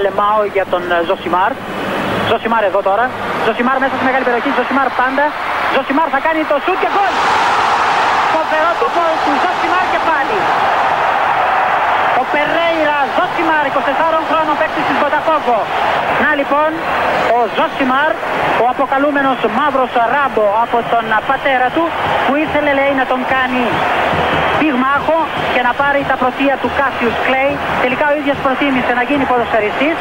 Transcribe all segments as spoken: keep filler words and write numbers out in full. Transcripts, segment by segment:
Αλεμάω για τον Ζωσιμάρ. Ζωσιμάρ εδώ τώρα. Ζωσιμάρ μέσα στη μεγάλη περιοχή. Ζωσιμάρ πάντα. Ζωσιμάρ θα κάνει το σουτ και γκολ. Φοβερό το γκολ του Ζωσιμάρ και πάλι. Ο Περέιρα Ζωσιμάρ, είκοσι τεσσάρων χρόνων παίκτης της Βοτακόβο. Να λοιπόν, ο Ζωσιμάρ, ο αποκαλούμενος μαύρος Ράμπο από τον πατέρα του, που ήθελε λέει να τον κάνει πυγμάχο και να πάρει τα πρωτεία του Κάσιους Κλέι. Τελικά ο ίδιος προτίμησε να γίνει ποδοσφαιριστής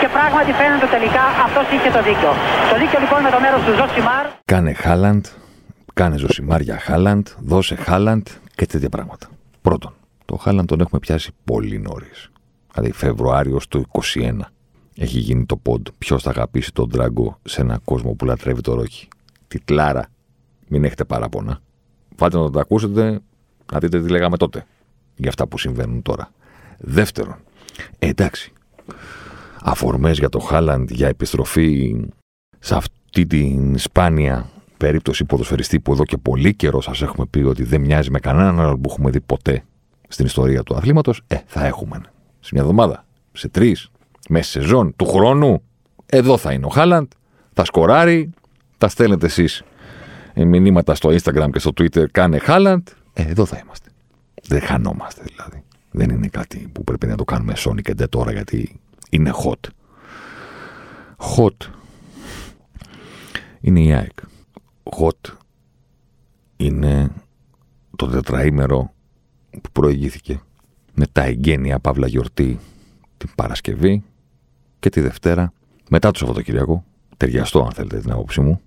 και πράγματι φαίνεται τελικά αυτός είχε το δίκιο. Το δίκιο λοιπόν με το μέρος του Ζωσιμάρ. Κάνε Χάλαντ, κάνε Ζωσιμάρ για Χάλαντ, δώσε Χάλαντ και τέτοια πράγματα. Πρώτον, το Χάλαντ τον έχουμε πιάσει πολύ νωρίς. Δηλαδή Φεβρουάριος του είκοσι ένα έχει γίνει το πόντ. Ποιος θα αγαπήσει τον Ντράγκο σε έναν κόσμο που λατρεύει το ρόκι. Τιτλάρα. Μην έχετε παράπονα. Πάτε να το ακούσετε, να δείτε τι λέγαμε τότε για αυτά που συμβαίνουν τώρα. Δεύτερον, εντάξει, αφορμές για το Χάλαντ για επιστροφή σε αυτή την σπάνια περίπτωση ποδοσφαιριστή που εδώ και πολύ καιρό σας έχουμε πει ότι δεν μοιάζει με κανέναν άλλο που έχουμε δει ποτέ στην ιστορία του αθλήματος, ε, θα έχουμε. Σε μια εβδομάδα, σε τρεις, μέσα σεζόν, του χρόνου, εδώ θα είναι ο Χάλαντ, θα σκοράρει, τα στέλνετε εσείς μηνύματα στο Instagram και στο Twitter, κάνε Χάλαντ, ε, εδώ θα είμαστε. Δεν χανόμαστε δηλαδή. Δεν είναι κάτι που πρέπει να το κάνουμε Sony και ντε τώρα, γιατί είναι hot. Hot είναι η ΑΕΚ. Hot είναι το τετραήμερο που προηγήθηκε με τα εγγένεια παύλα γιορτή την Παρασκευή και τη Δευτέρα μετά το Σαββατοκυριακό. Ταιριαστό, αν θέλετε την άποψή μου,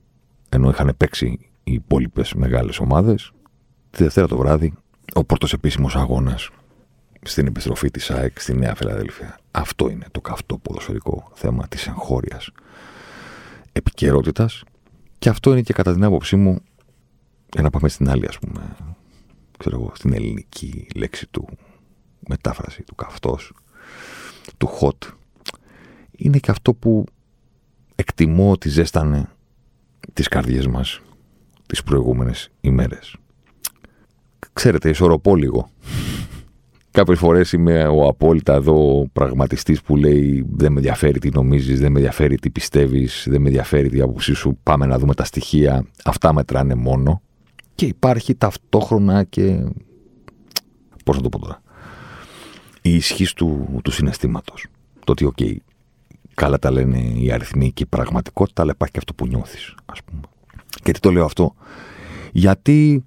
ενώ είχαν παίξει οι υπόλοιπες μεγάλες ομάδες. Τη Δευτέρα το βράδυ ο πρώτος επίσημος αγώνας στην επιστροφή της ΑΕΚ στη Νέα Φιλαδέλφια. Αυτό είναι το καυτό ποδοσφαιρικό θέμα της εγχώριας επικαιρότητας και αυτό είναι και κατά την άποψή μου, για να πάμε στην άλλη ας πούμε, ξέρω εγώ, στην ελληνική λέξη του μετάφραση, του καυτός, του hot, είναι και αυτό που εκτιμώ ότι ζέστανε τις καρδιές μας τις προηγούμενες ημέρες. Ξέρετε, ισορροπώ λίγο. Κάποιες φορές είμαι ο απόλυτα εδώ πραγματιστής που λέει δεν με ενδιαφέρει τι νομίζεις, δεν με ενδιαφέρει τι πιστεύεις, δεν με ενδιαφέρει τι άποψή σου, πάμε να δούμε τα στοιχεία, αυτά μετράνε μόνο. Και υπάρχει ταυτόχρονα και, πώς να το πω τώρα, η ισχύς του, του συναισθήματος. Το ότι, οκ, okay, καλά τα λένε οι αριθμοί και η πραγματικότητα, αλλά υπάρχει και αυτό που νιώθεις, ας πούμε. Και τι το λέω αυτό? Γιατί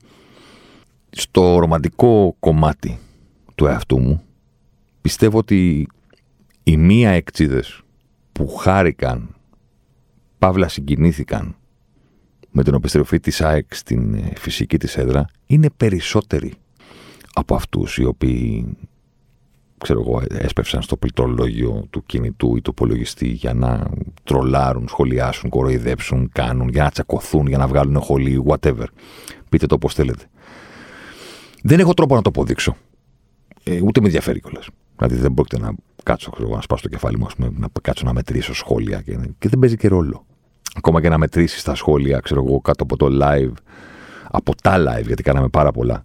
στο ρομαντικό κομμάτι του εαυτού μου πιστεύω ότι οι μία εκτσίδες που χάρηκαν, παύλα συγκινήθηκαν με την επιστροφή της ΑΕΚ στην φυσική της έδρα, είναι περισσότεροι από αυτούς οι οποίοι, ξέρω εγώ, έσπευσαν στο πληκτρολόγιο του κινητού ή του υπολογιστή για να τρολάρουν, σχολιάσουν, κοροϊδέψουν, κάνουν, για να τσακωθούν, για να βγάλουν χολή, whatever. Πείτε το όπως θέλετε. Δεν έχω τρόπο να το αποδείξω. Ε, ούτε με ενδιαφέρει κιόλας. Δηλαδή δεν πρόκειται να κάτσω, ξέρω εγώ, να σπάσω το κεφάλι μου, ας πούμε, να κάτσω να μετρήσω σχόλια και, και δεν παίζει και ρόλο. Ακόμα και να μετρήσεις τα σχόλια, ξέρω εγώ, κάτω από το live, από τα live, γιατί κάναμε πάρα πολλά.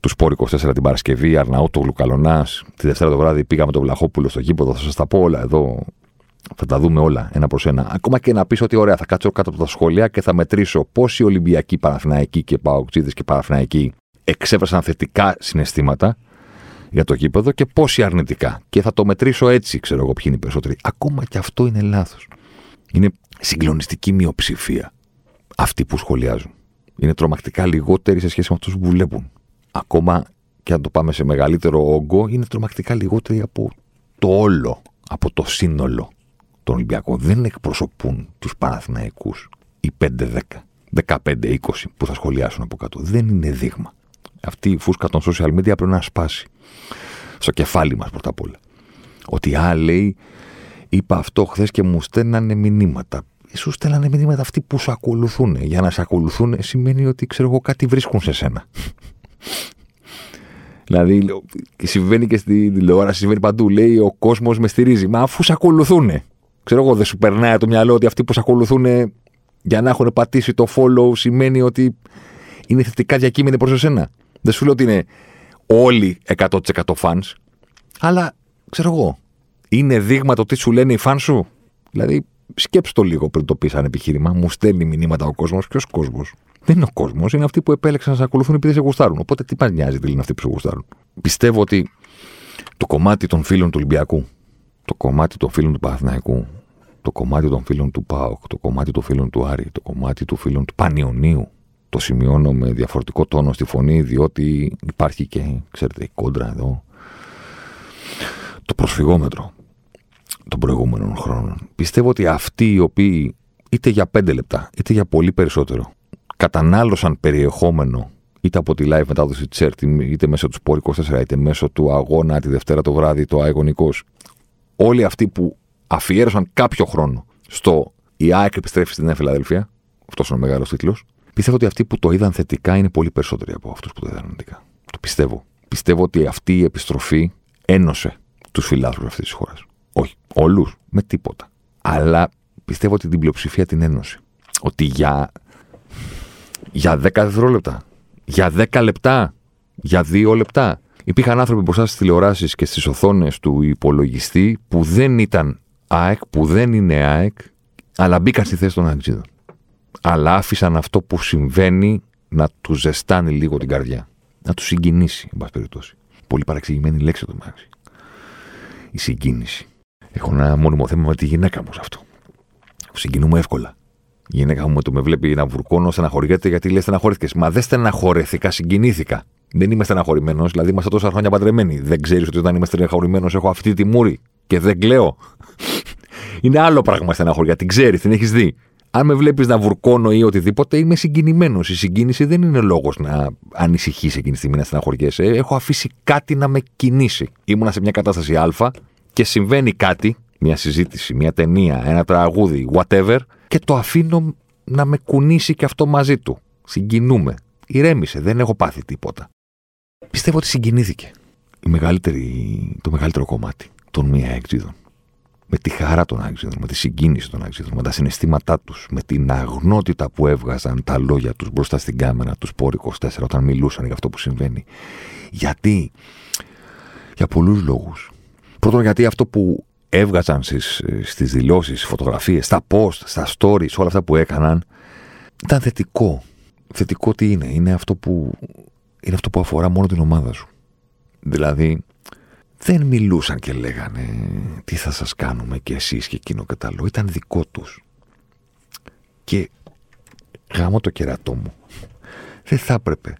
Του Σπόρ είκοσι τέσσερα την Παρασκευή, Αρναούτογλου, Καλονάς. Τη Δευτέρα το βράδυ πήγαμε τον Βλαχόπουλο στο γήπεδο. Θα σας τα πω όλα εδώ. Θα τα δούμε όλα ένα προς ένα. Ακόμα και να πεις ότι ωραία, θα κάτσω κάτω από τα σχόλια και θα μετρήσω πόσοι Ολυμπιακοί, Παναθηναϊκοί και Παοκτζίδες και Παναθηναϊκοί εξέφρασαν θετικά συναισθήματα για το γήπεδο και πόσοι αρνητικά. Και θα το μετρήσω έτσι, ξέρω εγώ, ποιοι είναι οι περισσότεροι. Ακόμα και αυτό είναι λάθος. Είναι συγκλονιστική μειοψηφία αυτοί που σχολιάζουν. Είναι τρομακτικά λιγότεροι σε σχέση με αυτούς που βλέπουν. Ακόμα και αν το πάμε σε μεγαλύτερο όγκο, είναι τρομακτικά λιγότεροι από το όλο, από το σύνολο των Ολυμπιακών. Δεν εκπροσωπούν τους Παναθηναϊκούς οι πέντε, δέκα, δεκαπέντε, είκοσι που θα σχολιάσουν από κάτω. Δεν είναι δείγμα. Αυτή η φούσκα των social media πρέπει να σπάσει στο κεφάλι μας πρώτα απ' όλα. Ότι α, λέει, είπα αυτό χθες και μου στέλνανε μηνύματα. Ίσως στέλνανε μηνύματα αυτοί που σε ακολουθούν. Για να σε ακολουθούν σημαίνει ότι, ξέρω εγώ, κάτι βρίσκουν σε σένα. Δηλαδή, συμβαίνει και στην τηλεόραση, συμβαίνει παντού. Λέει ο κόσμος με στηρίζει. Μα αφού σε ακολουθούν, ξέρω εγώ, δεν σου περνάει το μυαλό ότι αυτοί που σε ακολουθούν για να έχουν πατήσει το follow σημαίνει ότι είναι θετικά διακείμενοι προς εσένα. Δεν σου λέω ότι είναι όλοι εκατό τοις εκατό fans, αλλά ξέρω εγώ, είναι δείγμα το τι σου λένε οι φαν σου. Δηλαδή, σκέψου το λίγο πριν το πει σαν επιχείρημα. Μου στέλνει μηνύματα ο κόσμος. Ποιος κόσμος? Δεν είναι ο κόσμος, είναι αυτοί που επέλεξαν να σε ακολουθούν επειδή σε γουστάρουν. Οπότε τι πας νοιάζει τι λένε αυτοί που σε γουστάρουν. Πιστεύω ότι το κομμάτι των φίλων του Ολυμπιακού, το κομμάτι των φίλων του Παναθηναϊκού, το κομμάτι των φίλων του ΠΑΟΚ, το κομμάτι των φίλων του Άρη, το κομμάτι των φίλων του Πανιωνίου. Το σημειώνω με διαφορετικό τόνο στη φωνή, διότι υπάρχει και, ξέρετε, η κόντρα εδώ. Το προσφυγόμετρο των προηγούμενων χρόνων. Πιστεύω ότι αυτοί οι οποίοι είτε για πέντε λεπτά, είτε για πολύ περισσότερο, κατανάλωσαν περιεχόμενο είτε από τη live μετάδοση της ΕΡΤ, είτε μέσω του Σπορ είκοσι τέσσερα, είτε μέσω του αγώνα τη Δευτέρα το βράδυ, το Αιγονικός. Όλοι αυτοί που αφιέρωσαν κάποιο χρόνο στο «Η ΑΕΚ επιστρέφει στη Νέα Φιλαδέλφεια», αυτός είναι ο μεγάλος τίτλος, πιστεύω ότι αυτοί που το είδαν θετικά είναι πολύ περισσότεροι από αυτούς που το είδαν αρνητικά. Το πιστεύω. Πιστεύω ότι αυτή η επιστροφή ένωσε τους φιλάθλους αυτής της χώρας. Όχι όλους, με τίποτα. Αλλά πιστεύω ότι την πλειοψηφία την ένωσε. Ότι για, για δέκα δευτερόλεπτα, για δέκα λεπτά, για δύο λεπτά, υπήρχαν άνθρωποι μπροστά στις τηλεοράσεις και στις οθόνες του υπολογιστή που δεν ήταν ΑΕΚ, που δεν είναι ΑΕΚ, αλλά μπήκαν στη θέση των Αγγλίδων. Αλλά άφησαν αυτό που συμβαίνει να του ζεστάνει λίγο την καρδιά. Να του συγκινήσει, εν πάση περιπτώσει. Πολύ παραξηγημένη λέξη το μεταξύ. Η συγκίνηση. Έχω ένα μόνιμο θέμα με τη γυναίκα μου σε αυτό. Συγκινούμε εύκολα. Η γυναίκα μου το με βλέπει να βουρκώνω, στεναχωριέται γιατί λέει στεναχωρήθηκες. Μα δεν στεναχωρήθηκα, συγκινήθηκα. Δεν είμαι στεναχωρημένος, δηλαδή είμαστε τόσα χρόνια παντρεμένοι. Δεν ξέρεις ότι όταν είμαι στεναχωρημένος έχω αυτή τη μούρη και δεν κλαίω. Είναι άλλο πράγμα στεναχωριά, την ξέρεις, την έχεις δει. Αν με βλέπεις να βουρκώνω ή οτιδήποτε, είμαι συγκινημένος. Η συγκίνηση δεν είναι λόγος να ανησυχείς εκείνη τη στιγμή, να στεναχωριέσαι. Έχω αφήσει κάτι να με κινήσει. Ήμουνα σε μια κατάσταση Α και συμβαίνει κάτι, μια συζήτηση, μια ταινία, ένα τραγούδι, whatever, και το αφήνω να με κουνήσει και αυτό μαζί του. Συγκινούμε. Ηρέμησε, δεν έχω πάθει τίποτα. Πιστεύω ότι συγκινήθηκε η μεγαλύτερη, το μεγαλύτερο κομμάτι των μη αεξίδων. Με τη χαρά των αεξίδων, με τη συγκίνηση των αεξίδων, με τα συναισθήματά τους, με την αγνότητα που έβγαζαν τα λόγια τους μπροστά στην κάμερα του Σπορ είκοσι τέσσερα όταν μιλούσαν για αυτό που συμβαίνει. Γιατί? Για πολλούς λόγους. Πρώτον, γιατί αυτό που έβγαζαν στις, στις δηλώσεις, στις φωτογραφίες, στα post, στα stories, όλα αυτά που έκαναν, ήταν θετικό. Θετικό τι είναι? Είναι αυτό που... είναι αυτό που αφορά μόνο την ομάδα σου. Δηλαδή, δεν μιλούσαν και λέγανε τι θα σας κάνουμε και εσείς και εκείνο και τα άλλο. Ήταν δικό τους. Και γάμω το κερατό μου. Δεν θα έπρεπε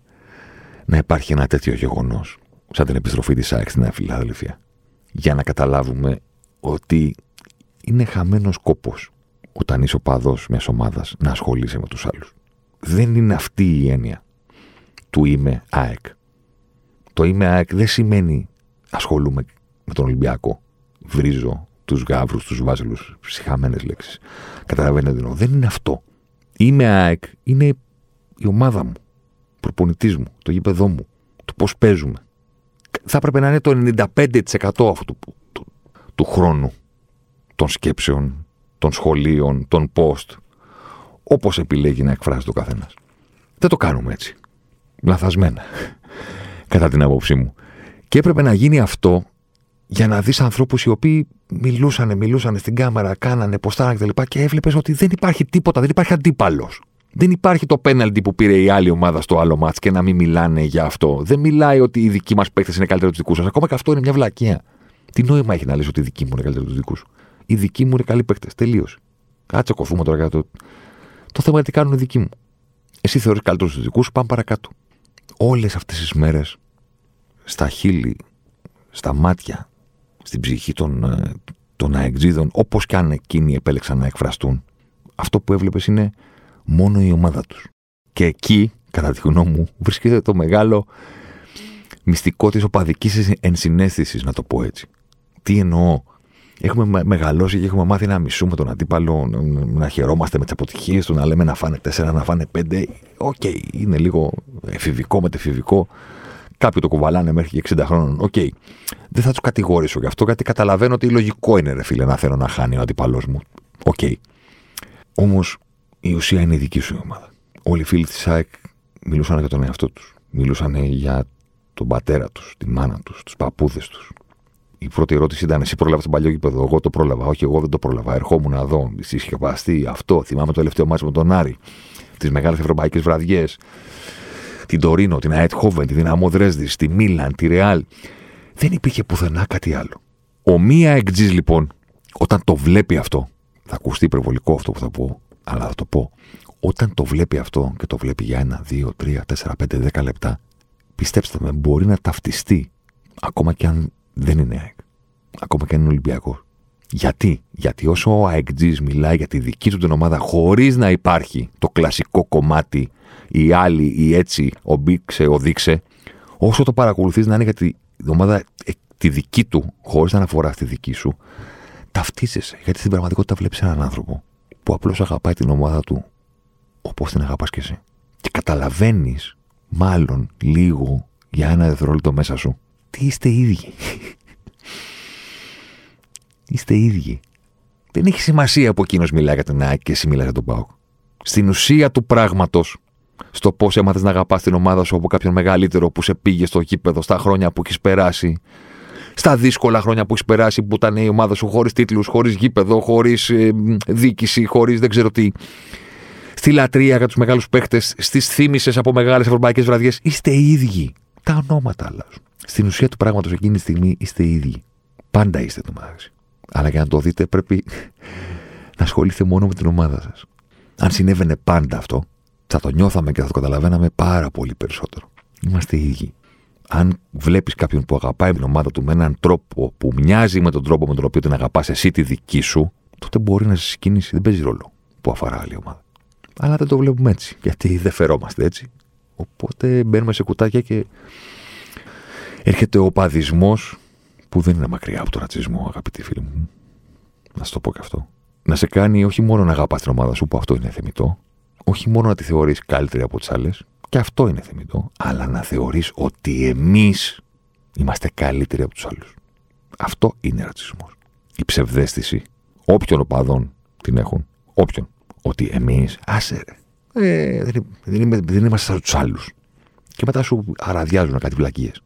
να υπάρχει ένα τέτοιο γεγονός σαν την επιστροφή της ΑΕΚ στην Φιλαδέλφεια για να καταλάβουμε ότι είναι χαμένος κόπος όταν είσαι οπαδός μιας ομάδας να ασχολείσαι με τους άλλους. Δεν είναι αυτή η έννοια του είμαι ΑΕΚ. Το είμαι ΑΕΚ δεν σημαίνει ασχολούμαι με τον Ολυμπιακό. Βρίζω τους γαύρους, τους βάζελους, ψυχαμένες λέξεις. Καταλαβαίνετε τι εννοώ. Δεν είναι αυτό. Είμαι ΑΕΚ, είναι η ομάδα μου, ο προπονητής μου, το γήπεδό μου, το πώς παίζουμε. Θα έπρεπε να είναι το ενενήντα πέντε τοις εκατό αυτού του, του, του χρόνου, των σκέψεων, των σχολείων, των post, όπως επιλέγει να εκφράζει το καθένας. Δεν το κάνουμε έτσι. Λαθασμένα, κατά την άποψή μου. Και έπρεπε να γίνει αυτό για να δεις ανθρώπους οι οποίοι μιλούσανε, μιλούσανε στην κάμερα, κάνανε, ποστάρανε κτλ. Και, και έβλεπες ότι δεν υπάρχει τίποτα, δεν υπάρχει αντίπαλος. Δεν υπάρχει το πέναλτι που πήρε η άλλη ομάδα στο άλλο μάτς και να μην μιλάνε για αυτό. Δεν μιλάει ότι οι δικοί μας παίκτες είναι καλύτεροι από τους δικούς σας. Ακόμα και αυτό είναι μια βλακεία. Τι νόημα έχει να λες ότι οι δικοί μου είναι καλύτεροι από τους δικούς σου? Οι δικοί μου είναι καλοί παίκτες. Τελείωσε. Κάτσε κοφούμε τώρα κάτω. Το θέμα είναι τι κάνουν οι δικοί μου. Εσύ θεωρείς καλύτερους τους δικούς σου, πάμε παρακάτω. Όλες αυτές τις μέρες, στα χείλη, στα μάτια, στην ψυχή των, των αεξίδων, όπως κι αν εκείνοι επέλεξαν να εκφραστούν, αυτό που έβλεπες είναι μόνο η ομάδα τους. Και εκεί, κατά τη γνώμη μου, βρίσκεται το μεγάλο μυστικό της οπαδικής ενσυναίσθησης, να το πω έτσι. Τι εννοώ? Έχουμε μεγαλώσει και έχουμε μάθει να μισούμε τον αντίπαλο, να χαιρόμαστε με τις αποτυχίες του, να λέμε να φάνε τέσσερα, να φάνε πέντε. Οκ, okay, είναι λίγο εφηβικό, μετεφηβικό. Κάποιοι το κουβαλάνε μέχρι και εξήντα χρόνων. Οκ, okay. Δεν θα τους κατηγορήσω γι' αυτό, γιατί καταλαβαίνω ότι λογικό είναι, ρε φίλε, να θέλω να χάνει ο αντίπαλός μου. Οκ. Okay. Όμως η ουσία είναι η δική σου ομάδα. Όλοι οι φίλοι της ΑΕΚ μιλούσαν για τον εαυτό τους. Μιλούσαν για τον πατέρα τους, τη μάνα τους, τους παππούδες τους. η πρώτη ερώτηση ήταν: εσύ πρόλαβες τον Παλιόγηπεδο? Εγώ το πρόλαβα. Όχι, εγώ δεν το πρόλαβα. Ερχόμουν να δω στη Σιωπαστή αυτό. Θυμάμαι το τελευταίο μάτς με τον Άρη. Τις μεγάλες ευρωπαϊκές βραδιές. Την Τωρίνο, την Αιτχόβεν, τη Δυναμό Δρέσδης, τη Μίλαν, τη Ρεάλ. Δεν υπήρχε πουθενά κάτι άλλο. Ο μία εκτζή λοιπόν, όταν το βλέπει αυτό. Θα ακουστεί υπερβολικό αυτό που θα πω, αλλά θα το πω. Όταν το βλέπει αυτό και το βλέπει για ένα, δύο, τρία, τέσσερα, πέντε, δέκα λεπτά, πιστέψτε με, μπορεί να ταυτιστεί ακόμα και αν δεν είναι ΑΕΚ. Ακόμα και αν είναι Ολυμπιακός. Γιατί? Γιατί όσο ο ΑΕΚ μιλάει για τη δική του την ομάδα χωρίς να υπάρχει το κλασικό κομμάτι ή άλλη ή έτσι, ο μπήξε, ο δείξε, όσο το παρακολουθείς να είναι για την ομάδα τη δική του, χωρίς να αναφορά στη δική σου, ταυτίζεσαι. Γιατί στην πραγματικότητα βλέπεις έναν άνθρωπο που απλώς αγαπάει την ομάδα του όπως την αγαπάς και εσύ. Και καταλαβαίνεις, μάλλον λίγο για ένα δευτερόλεπτο μέσα σου, τι είστε ίδιοι. Είστε ίδιοι. Δεν έχει σημασία που εκείνος μιλάει για την ΑΕΚ και εσύ μιλάς για τον ΠΑΟΚ. Στην ουσία του πράγματος, στο πώς έμαθες να αγαπάς την ομάδα σου από κάποιον μεγαλύτερο που σε πήγε στο γήπεδο, στα χρόνια που έχεις περάσει, στα δύσκολα χρόνια που έχεις περάσει, που ήταν η ομάδα σου χωρίς τίτλους, χωρίς γήπεδο, χωρίς ε, διοίκηση, χωρίς δεν ξέρω τι. Στη λατρεία για τους μεγάλους παίκτες, στις θύμισες από μεγάλες ευρωπαϊκές βραδιές. Είστε οι ίδιοι. Τα ονόματα αλλάζουν. Στην ουσία του πράγματος εκείνη τη στιγμή είστε οι ίδιοι. Πάντα είστε το μεταξύ. Αλλά για να το δείτε πρέπει να ασχολείστε μόνο με την ομάδα σας. Αν συνέβαινε πάντα αυτό, θα το νιώθαμε και θα το καταλαβαίναμε πάρα πολύ περισσότερο. Είμαστε οι ίδιοι. Αν βλέπεις κάποιον που αγαπάει την ομάδα του με έναν τρόπο που μοιάζει με τον τρόπο με τον οποίο την αγαπάς εσύ τη δική σου, τότε μπορεί να σε συγκινήσει. Δεν παίζει ρόλο που αφορά άλλη ομάδα. Αλλά δεν το βλέπουμε έτσι, γιατί δεν φερόμαστε έτσι. Οπότε μπαίνουμε σε κουτάκια και έρχεται ο παδισμός που δεν είναι μακριά από τον ρατσισμό, αγαπητοί φίλοι μου. Να σου το πω και αυτό. Να σε κάνει όχι μόνο να αγαπάς την ομάδα σου, που αυτό είναι θεμιτό, όχι μόνο να τη θεωρείς καλύτερη από τις άλλες, και αυτό είναι θεμιτό, αλλά να θεωρείς ότι εμείς είμαστε καλύτεροι από τους άλλους. Αυτό είναι ρατσισμός. Η ψευδαίσθηση όποιων οπαδών την έχουν, όποιον, ότι εμείς, άσε ρε, ε, δεν, δεν, δεν είμαστε σαν τους άλλους. Και μετά σου αραδιάζουν κάτι βλακίες.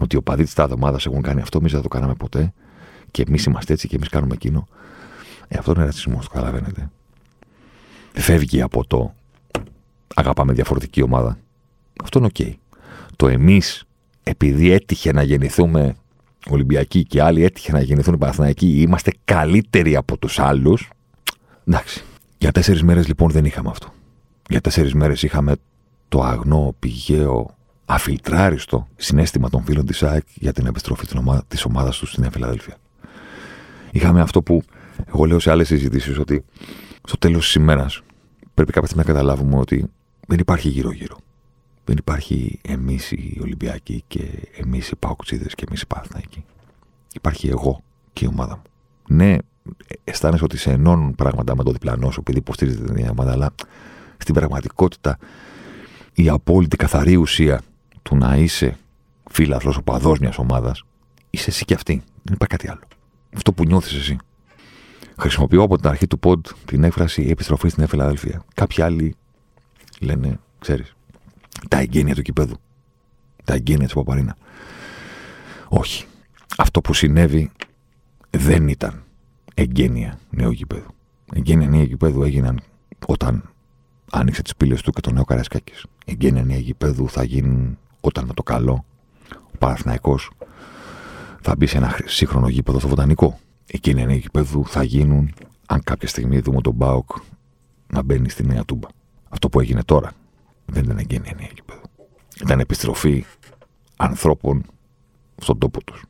Ότι οι οπαδοί της τάδε ομάδας έχουν κάνει αυτό, εμείς δεν το κάναμε ποτέ, και εμείς είμαστε έτσι και εμείς κάνουμε εκείνο. Ε, αυτό είναι ρατσισμός, το καταλαβαίνετε. Φεύγει από το αγαπάμε διαφορετική ομάδα. Αυτό είναι οκ. Okay. Το εμείς, επειδή έτυχε να γεννηθούμε Ολυμπιακοί και άλλοι έτυχε να γεννηθούν Παναθηναϊκοί, είμαστε καλύτεροι από τους άλλους. Εντάξει. Για τέσσερις μέρες λοιπόν δεν είχαμε αυτό. Για τέσσερις μέρες είχαμε το αγνό, πηγαίο, αφιλτράριστο συναίσθημα των φίλων της ΑΕΚ για την επιστροφή της ομάδας τους στην Νέα Φιλαδέλφεια. Είχαμε αυτό που εγώ λέω σε άλλες συζητήσεις, ότι στο τέλος της ημέρας πρέπει κάποια στιγμή να καταλάβουμε ότι δεν υπάρχει γύρω-γύρω. Δεν υπάρχει εμείς οι Ολυμπιακοί και εμείς οι Παοξίδες και εμείς οι Παναθηναϊκοί. Υπάρχει εγώ και η ομάδα μου. Ναι, αισθάνεσαι ότι σε ενώνουν πράγματα με το διπλανό σου επειδή υποστήριζε την ίδια ομάδα, αλλά στην πραγματικότητα η απόλυτη καθαρή ουσία του να είσαι φίλαθλος οπαδός μιας ομάδας είσαι εσύ και αυτή. Δεν υπάρχει κάτι άλλο. Αυτό που νιώθεις εσύ. Χρησιμοποιώ από την αρχή του pod την έκφραση επιστροφή στην Νέα Φιλαδέλφεια. Κάποιοι άλλοι λένε, ξέρεις, τα εγγένεια του κηπέδου. Τα εγγένεια της Παπαρίνα. Όχι. Αυτό που συνέβη δεν ήταν εγγένεια νέου γηπέδου. Εγγένεια νέου γηπέδου έγιναν όταν άνοιξε τις πύλες του και το νέο Καραϊσκάκης. Εγγένεια νέου γηπέδου θα γίνουν όταν με το καλό ο Παναθηναϊκός θα μπει σε ένα σύγχρονο γήπεδο στο Βοτανικό. Εγγένεια νέου γηπέδου θα γίνουν αν κάποια στιγμή δούμε τον ΠΑΟΚ να μπαίνει στη Νέα Τούμπα. Αυτό που έγινε τώρα δεν ήταν εγγένεια νέου γηπέδου. Ήταν επιστροφή ανθρώπων στον τόπο τους.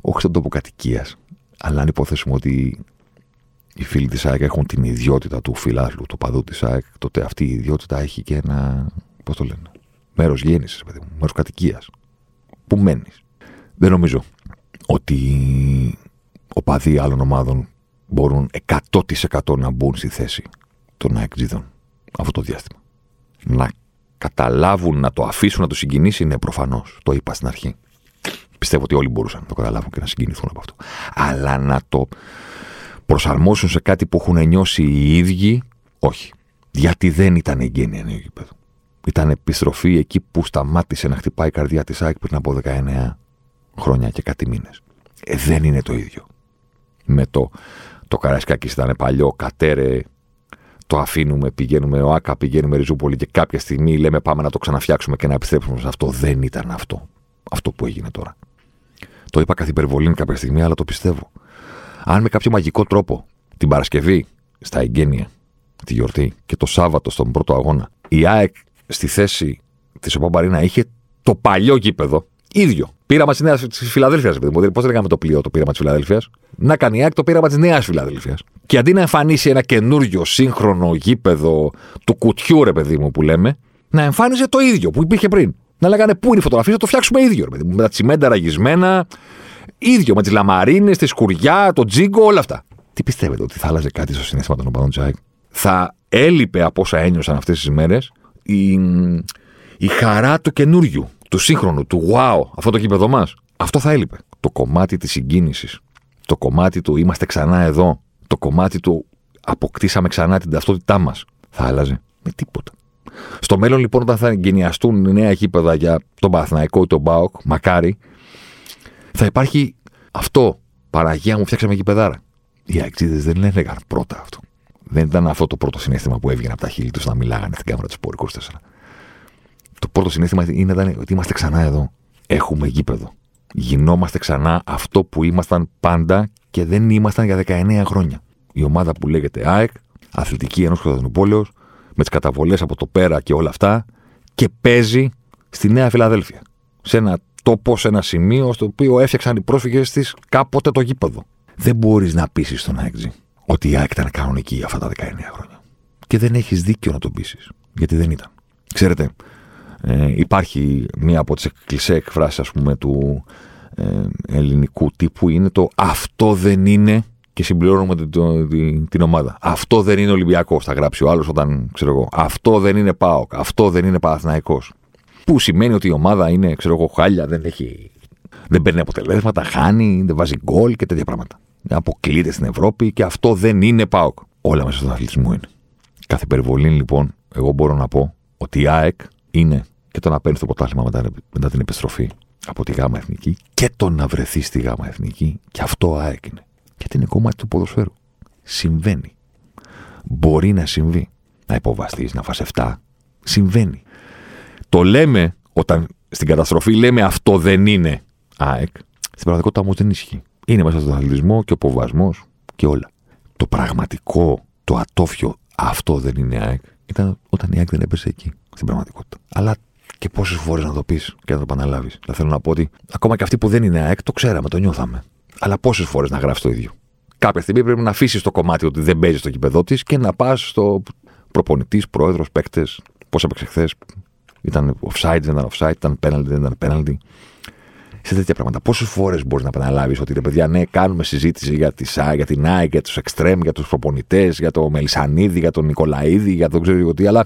Όχι στον τόπο κατοικίας. Αλλά αν υποθέσουμε ότι οι φίλοι της ΑΕΚ έχουν την ιδιότητα του φιλάθλου, του παδού της ΑΕΚ, τότε αυτή η ιδιότητα έχει και ένα, πώς το λένε, μέρος γέννησης, παιδί μου, μέρος κατοικίας. Πού μένεις. Δεν νομίζω ότι οπαδοί άλλων ομάδων μπορούν εκατό τοις εκατό να μπουν στη θέση των αεκτζίδων αυτό το διάστημα. Να καταλάβουν, να το αφήσουν, να το συγκινήσει, είναι προφανώς. Το είπα στην αρχή. Πιστεύω ότι όλοι μπορούσαν να το καταλάβουν και να συγκινηθούν από αυτό. Αλλά να το προσαρμόσουν σε κάτι που έχουν νιώσει οι ίδιοι, όχι. Γιατί δεν ήταν εγγένεια νέου γηπέδου. Ήταν επιστροφή εκεί που σταμάτησε να χτυπάει η καρδιά της ΑΕΚ πριν από δεκαεννέα χρόνια και κάτι μήνες. Ε, δεν είναι το ίδιο. Με το, το Καραϊσκάκης ήταν παλιό, κατέρε, το αφήνουμε, πηγαίνουμε ΟΑΚΑ, πηγαίνουμε Ριζούπολη και κάποια στιγμή λέμε πάμε να το ξαναφτιάξουμε και να επιστρέψουμε σε αυτό. Δεν ήταν αυτό. Αυτό που έγινε τώρα. Το είπα καθ' υπερβολήν κάποια στιγμή, αλλά το πιστεύω. Αν με κάποιο μαγικό τρόπο την Παρασκευή στα Εγγένεια, τη γιορτή, και το Σάββατο στον πρώτο αγώνα, η ΑΕΚ στη θέση της Οπαμπαρίνα είχε το παλιό γήπεδο, ίδιο. Πείραμα τη Νέα Φιλαδέλφια, παιδί μου. Πώ δεν έκαμε το πλοίο το πείραμα τη Φιλαδέλφια. Να κάνει η ΑΕΚ το πείραμα τη Νέα Φιλαδέλφια. Και αντί να εμφανίσει ένα καινούριο σύγχρονο γήπεδο του κουτιού, ρε παιδί μου, που λέμε, να εμφάνιζε το ίδιο που υπήρχε πριν. Να λέγανε πού είναι η φωτογραφία, να το φτιάξουμε ίδιο, ρε παιδί μου. Με τα τσιμέντα ραγισμένα, ίδιο με τι λαμαρίνες, τη σκουριά, το τζίγκο, όλα αυτά. Τι πιστεύετε, ότι θα άλλαζε κάτι στο συνέστημα των οπαδών της ΑΕΚ? Θα έλειπε από όσα ένιωσαν αυτές τις μέρες η, η χαρά του καινούριου, του σύγχρονου, του wow, αυτό το γήπεδο μας. Αυτό θα έλειπε. Το κομμάτι της συγκίνησης, το κομμάτι του είμαστε ξανά εδώ, το κομμάτι του αποκτήσαμε ξανά την ταυτότητά μας, θα άλλαζε με τίποτα. Στο μέλλον λοιπόν, όταν θα εγκαινιαστούν νέα γήπεδα για τον Παναθηναϊκό ή τον ΠΑΟΚ, μακάρι, θα υπάρχει αυτό. Παναγία μου, φτιάξαμε γηπεδάρα. Οι αεξίδες δεν έλεγαν πρώτα αυτό. Δεν ήταν αυτό το πρώτο συνέστημα που έβγαινε από τα χείλη τους να μιλάγανε στην κάμερα του Σπορ είκοσι τέσσερα. Το πρώτο συνέστημα ήταν ότι είμαστε ξανά εδώ. Έχουμε γήπεδο. Γινόμαστε ξανά αυτό που ήμασταν πάντα και δεν ήμασταν για δεκαεννέα χρόνια. Η ομάδα που λέγεται ΑΕΚ, Αθλητική Ένωση Κωνσταντινούπολεως, με τις καταβολές από το πέρα και όλα αυτά, και παίζει στη Νέα Φιλαδέλφια. Σε ένα τόπο, σε ένα σημείο στο οποίο έφτιαξαν οι πρόσφυγες της κάποτε το γήπεδο. Δεν μπορείς να πείσεις τον ΑΕΚ ότι η ΑΕΚ ήταν κανονική αυτά τα δεκαεννέα χρόνια. Και δεν έχεις δίκιο να τον πείσεις, γιατί δεν ήταν. Ξέρετε, ε, υπάρχει μία από τις κλισέ εκφράσεις, ας πούμε, του ε, ελληνικού τύπου, είναι το αυτό δεν είναι. Και συμπληρώνουμε την, την, την ομάδα. Αυτό δεν είναι Ολυμπιακός, θα γράψει ο άλλος όταν, ξέρω εγώ. Αυτό δεν είναι ΠΑΟΚ. Αυτό δεν είναι Παναθηναϊκός. Που σημαίνει ότι η ομάδα είναι, ξέρω εγώ, χάλια, δεν έχει. Δεν παίρνει αποτελέσματα, χάνει, δεν βάζει γκολ και τέτοια πράγματα. Αποκλείται στην Ευρώπη και αυτό δεν είναι ΠΑΟΚ. Όλα μέσα στον αθλητισμό είναι. Καθ' υπερβολήν, λοιπόν, εγώ μπορώ να πω ότι η ΑΕΚ είναι και το να παίρνει το πρωτάθλημα μετά, μετά την επιστροφή από τη ΓΑΜΑ Εθνική και το να βρεθεί στη ΓΑΜΑ Εθνική, και αυτό ΑΕΚ είναι. Γιατί είναι κομμάτι του ποδοσφαίρου. Συμβαίνει. Μπορεί να συμβεί. Να υποβαστείς, να φασευτά. Συμβαίνει. Το λέμε όταν στην καταστροφή λέμε αυτό δεν είναι ΑΕΚ. Στην πραγματικότητα όμως δεν ισχύει. Είναι μέσα στον αθλητισμό και ο ποβασμός και όλα. Το πραγματικό, το ατόφιο αυτό δεν είναι ΑΕΚ ήταν όταν η ΑΕΚ δεν έπεσε εκεί. Στην πραγματικότητα. Αλλά και πόσες φορές να το πεις και να το επαναλάβεις. Θα θέλω να πω ότι ακόμα και αυτοί που δεν είναι ΑΕΚ το ξέραμε, το νιώθαμε. Αλλά πόσες φορές να γράφεις το ίδιο? Κάποια στιγμή πρέπει να αφήσεις το κομμάτι ότι δεν παίζει στο γήπεδό της και να πας στο προπονητή, πρόεδρος, παίκτες. Πώς έπαιξε χθες? Ήταν offside, δεν ήταν offside, ήταν penalty, δεν ήταν penalty. Σε τέτοια πράγματα. Πόσες φορές μπορείς να επαναλάβεις ότι ρε παιδιά, ναι, κάνουμε συζήτηση για τη ΣΑ, για την ΑΕΚ, για τους εξτρέμ, για τους προπονητές, για το Μελισανίδη, για τον Νικολαίδη, για τον ξέρω εγώ τι, αλλά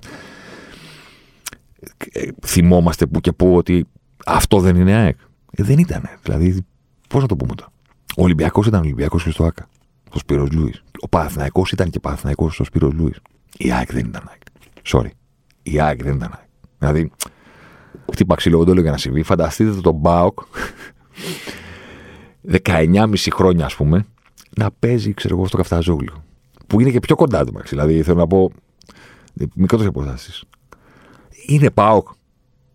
θυμόμαστε που και που ότι αυτό δεν είναι ΑΕΚ. Ε, δεν ήταν. Δηλαδή, πώς να το πούμε τώρα? Ο Ολυμπιακός ήταν Ολυμπιακός και στο ΆΚΑ. Ο Σπύρος Λούις. Ο Παναθηναϊκός ήταν και Παναθηναϊκός στο Σπύρος Λούις. Η ΑΕΚ δεν ήταν ΑΕΚ. Sorry. Η ΑΕΚ δεν ήταν ΑΕΚ. Δηλαδή, χτύπα ξύλο, δεν το για να συμβεί. Φανταστείτε τον ΠΑΟΚ δεκαεννιά και μισό χρόνια, ας πούμε, να παίζει, ξέρω εγώ, στο Καφταζόγλιο. Που είναι και πιο κοντά του, Μαξ. Δηλαδή, θέλω να πω. Μικρότερες αποστάσεις. Είναι ΠΑΟΚ.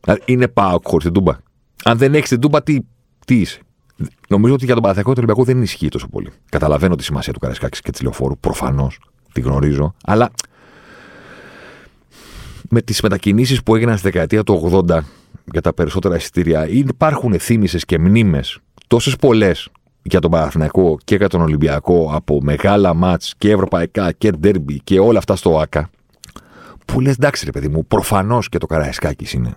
Δηλαδή, είναι ΠΑΟΚ χωρίς την Τούμπα. Αν δεν έχεις την Τούμπα, τι, τι είσαι? Νομίζω ότι για τον Παναθηναϊκό και τον Ολυμπιακό δεν ισχύει τόσο πολύ. Καταλαβαίνω τη σημασία του Καραϊσκάκη και τη Λεωφόρου, προφανώς, τη γνωρίζω, αλλά με τις μετακινήσεις που έγιναν στη δεκαετία του ογδόντα για τα περισσότερα εισιτήρια, υπάρχουν θύμισες και μνήμες τόσες πολλές για τον Παναθηναϊκό και για τον Ολυμπιακό από μεγάλα μάτς και ευρωπαϊκά και ντέρμπι και όλα αυτά στο ΆΚΑ. Που λες εντάξει, ρε παιδί μου, προφανώς και το Καραϊσκάκη είναι